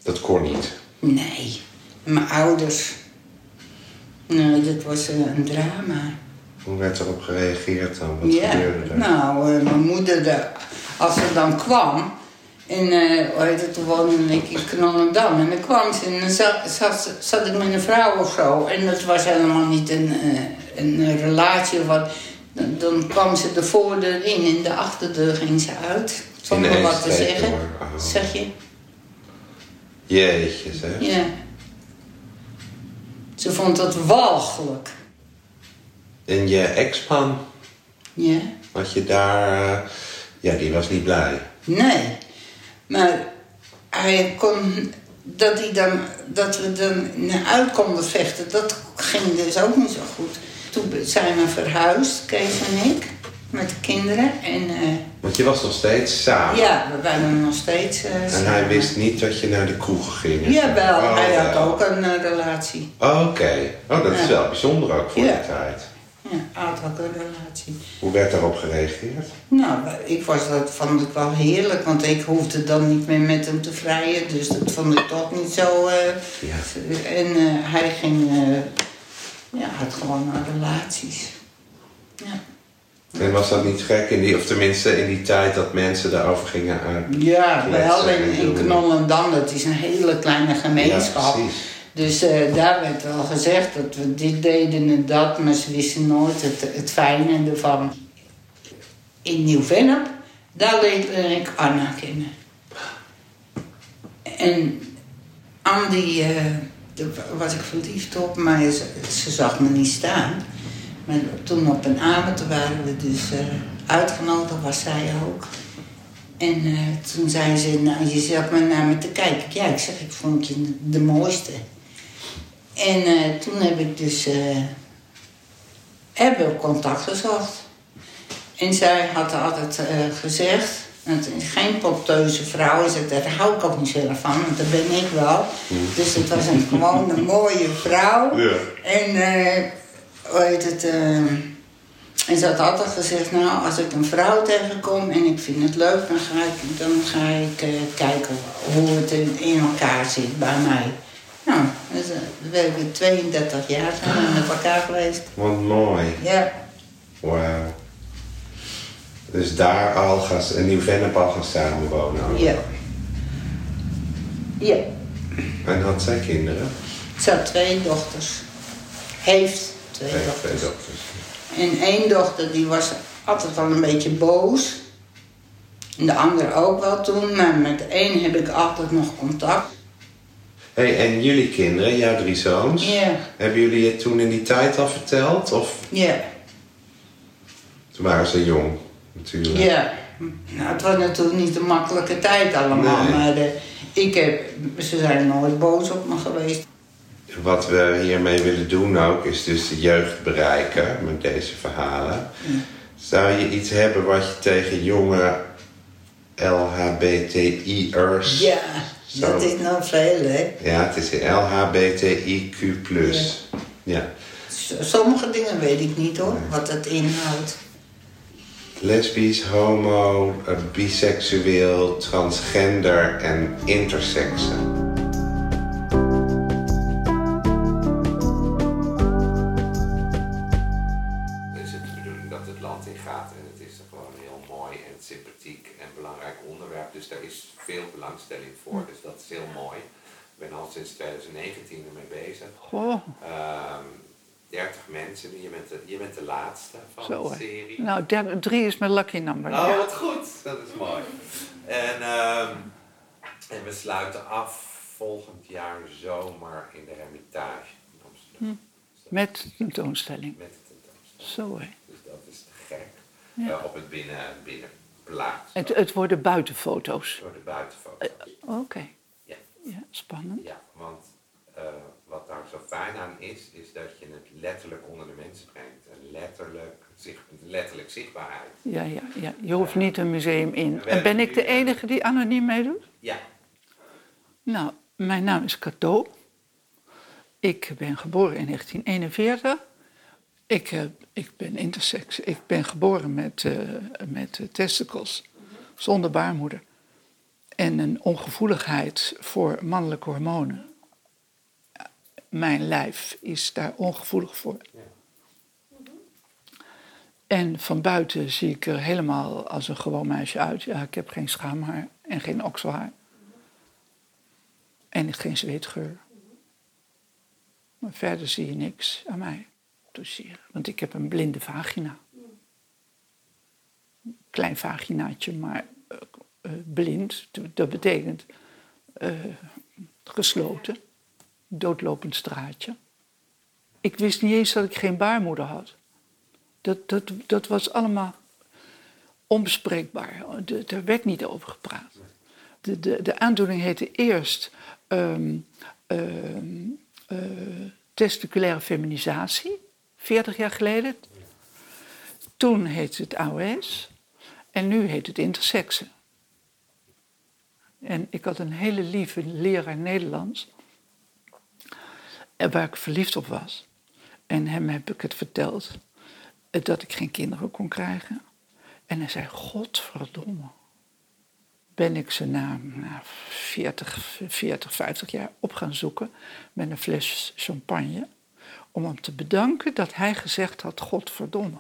Dat kon niet? Nee. Mijn ouders. Nou, dat was een drama. Hoe werd erop gereageerd dan? Wat gebeurde er? Nou, mijn moeder... Als ze dan kwam, en toen woonde ik in Knolendam, en dan kwam ze en dan zat ik met een vrouw of zo. En dat was helemaal niet een relatie. Dan kwam ze de voordeur in en de achterdeur ging ze uit. Zonder wat te zeggen, zeg je. Jeetje zeg. Ja. Ze vond dat walgelijk. En je ex-man? Ja. Wat je daar... Ja, die was niet blij. Nee, maar hij kon dat we dan naar uit konden vechten, dat ging dus ook niet zo goed. Toen zijn we verhuisd, Kees en ik, met de kinderen. Want je was nog steeds samen? Ja, we waren nog steeds samen. En hij wist niet dat je naar de kroegen ging? Jawel, hij had ook een relatie. Oké. Oh, dat is wel bijzonder ook voor die tijd. Ja, Oud had een relatie. Hoe werd daarop gereageerd? Nou, vond ik wel heerlijk, want ik hoefde dan niet meer met hem te vrijen. Dus dat vond ik toch niet zo... En hij ging... had gewoon relaties. Ja. En was dat niet gek, of tenminste in die tijd dat mensen daarover gingen uit? Ja, wel in Knolendam, dat is een hele kleine gemeenschap. Ja, precies. Dus daar werd wel gezegd dat we dit deden en dat, maar ze wisten nooit het fijne ervan. In Nieuw-Vennep, daar leerde ik Anna kennen. En Anne, daar was ik verliefd op, maar ze zag me niet staan. Maar toen op een avond waren we dus uitgenodigd, was zij ook. En toen zei ze, nou, je zat maar naar me te kijken. Ja, ik zeg, ik vond je de mooiste. En toen heb ik dus contact gezocht. En zij had altijd gezegd, het is geen popteuze vrouw. En zei, daar hou ik ook niet zo van, want dat ben ik wel. Dus het was een gewone mooie vrouw. Ja. En en ze had altijd gezegd, nou, als ik een vrouw tegenkom en ik vind het leuk, dan ga ik kijken hoe het in elkaar zit bij mij. Nou, dus, we hebben 32 jaar samen met elkaar geweest. Wat mooi. Ja. Wauw. Dus daar in Nieuw-Vennep al gaan samenwonen. Ja. Ja. En had zij kinderen? Ze had 2 dochters. Heeft 2 dochters. 2 dochters. En 1 dochter die was altijd wel een beetje boos. En de andere ook wel toen. Maar met 1 heb ik altijd nog contact. En jullie kinderen, jouw 3 zoons. Ja. Yeah. Hebben jullie het toen in die tijd al verteld? Ja. Yeah. Toen waren ze jong. natuurlijk. Ja, nou, het was natuurlijk niet een makkelijke tijd allemaal. Nee. Maar ze zijn nooit boos op me geweest. Wat we hiermee willen doen ook, is dus de jeugd bereiken met deze verhalen. Ja. Zou je iets hebben wat je tegen jonge LHBTI'ers... Ja, dat is nou veel, hè? Ja, het is LHBTIQ+. Ja. Ja. Sommige dingen weet ik niet, hoor, nee, wat het inhoudt. Lesbisch, homo, biseksueel, transgender en interseksen. Ik ben al sinds 2019 ermee bezig. Goh. 30 mensen, je bent de laatste van de serie. Nou, 3 is mijn lucky number. Nou, ja, wat goed, dat is mooi. En we sluiten af volgend jaar zomer in de Hermitage in Amsterdam. Hm. Met de tentoonstelling. Zo, hè. Dus dat is te gek. Ja. Op het binnenplaats. Het worden buitenfoto's. Het worden buitenfoto's. Oké. Ja, spannend. Ja, want wat daar zo fijn aan is dat je het letterlijk onder de mensen brengt. En letterlijk zichtbaarheid. Ja. Je hoeft niet een museum in. En ben ik de enige die anoniem meedoet? Ja. Nou, mijn naam is Cato. Ik ben geboren in 1941. Ik ben intersex. Ik ben geboren met testicles. Zonder baarmoeder. En een ongevoeligheid voor mannelijke hormonen. Mijn lijf is daar ongevoelig voor. Ja. En van buiten zie ik er helemaal als een gewoon meisje uit. Ja, ik heb geen schaamhaar en geen okselhaar. En geen zweetgeur. Maar verder zie je niks aan mij doseren. Want ik heb een blinde vagina. Een klein vaginaatje, maar... blind, dat betekent gesloten, doodlopend straatje. Ik wist niet eens dat ik geen baarmoeder had. Dat was allemaal onbespreekbaar. Daar werd niet over gepraat. De aandoening heette eerst testiculaire feminisatie, 40 jaar geleden. Toen heette het AOS en nu heet het interseksen. En ik had een hele lieve leraar Nederlands, waar ik verliefd op was. En hem heb ik het verteld, dat ik geen kinderen kon krijgen. En hij zei, godverdomme, ben ik ze na 50 jaar op gaan zoeken met een fles champagne. Om hem te bedanken dat hij gezegd had, godverdomme.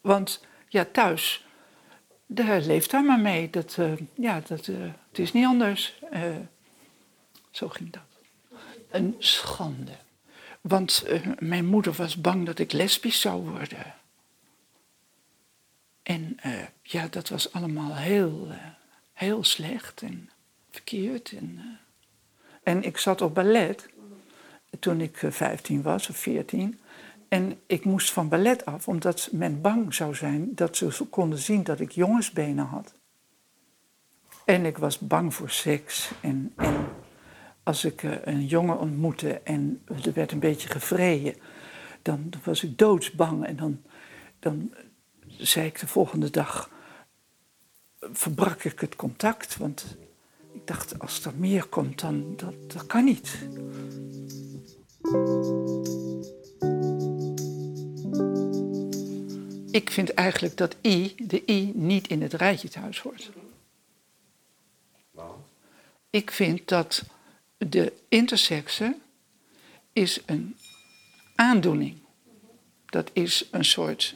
Want ja, thuis... leeft daar maar mee. Het is niet anders. Zo ging dat. Een schande. Want mijn moeder was bang dat ik lesbisch zou worden. En dat was allemaal heel slecht en verkeerd. En ik zat op ballet toen ik 15 was of 14... En ik moest van ballet af, omdat men bang zou zijn dat ze konden zien dat ik jongensbenen had. En ik was bang voor seks. En als ik een jongen ontmoette en er werd een beetje gevreden, dan was ik doodsbang. En dan zei ik de volgende dag, verbrak ik het contact. Want ik dacht, als er meer komt, dan dat kan niet. Ik vind eigenlijk dat de I, niet in het rijtje thuis hoort. Ik vind dat de interseksen is een aandoening. Dat is een soort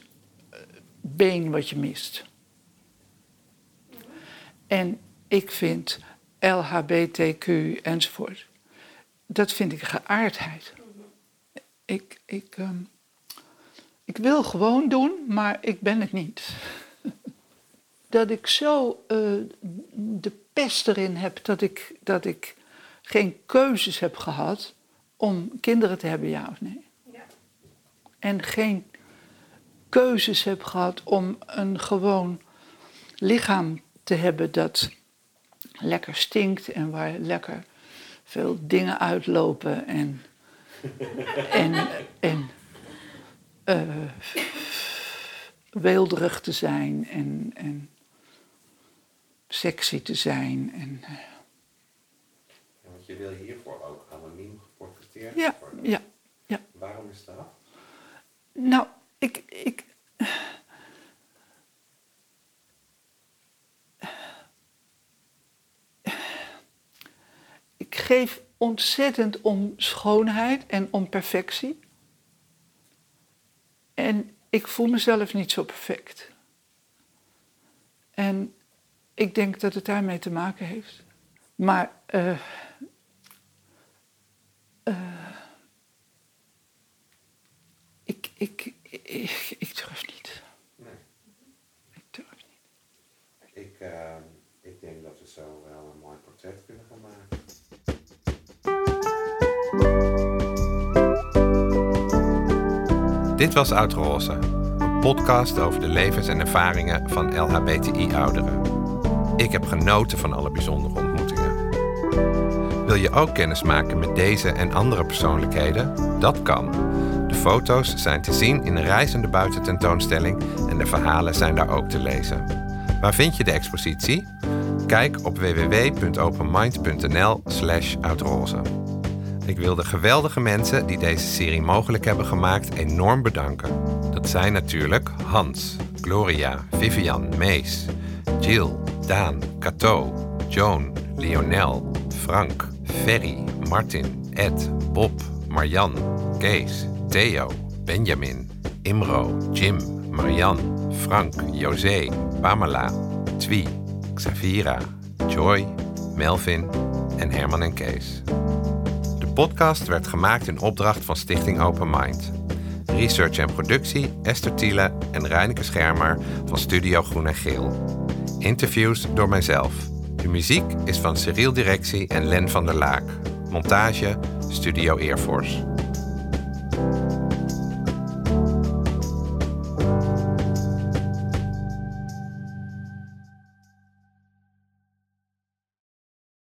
been wat je mist. En ik vind LHBTQ enzovoort. Dat vind ik geaardheid. Ik wil gewoon doen, maar ik ben het niet. Dat ik zo de pest erin heb dat ik geen keuzes heb gehad om kinderen te hebben, ja of nee. Ja. En geen keuzes heb gehad om een gewoon lichaam te hebben dat lekker stinkt en waar lekker veel dingen uitlopen en weelderig te zijn en sexy te zijn. Ja, want je wil hiervoor ook anoniem geportretteerd worden. Ja. Waarom is dat? Nou, ik geef ontzettend om schoonheid en om perfectie. En ik voel mezelf niet zo perfect. En ik denk dat het daarmee te maken heeft. Maar ik durf niet. Nee. Ik durf niet. Ik denk dat we zo wel een mooi portret kunnen gaan maken. Dit was Oud Roze, een podcast over de levens en ervaringen van LHBTI-ouderen. Ik heb genoten van alle bijzondere ontmoetingen. Wil je ook kennis maken met deze en andere persoonlijkheden? Dat kan. De foto's zijn te zien in een reizende buitententoonstelling en de verhalen zijn daar ook te lezen. Waar vind je de expositie? Kijk op www.openmind.nl/oudroze. Ik wil de geweldige mensen die deze serie mogelijk hebben gemaakt enorm bedanken. Dat zijn natuurlijk Hans, Gloria, Vivian, Mees, Jill, Daan, Cato, Joan, Lionel, Frank, Ferry, Martin, Ed, Bob, Marjan, Kees, Theo, Benjamin, Imro, Jim, Marian, Frank, José, Pamela, Twi, Xavira, Joy, Melvin en Herman en Kees. De podcast werd gemaakt in opdracht van Stichting Open Mind. Research en productie Esther Thiele en Reineke Schermer van Studio Groen en Geel. Interviews door mijzelf. De muziek is van Cyril Directie en Len van der Laak. Montage Studio Eervoors.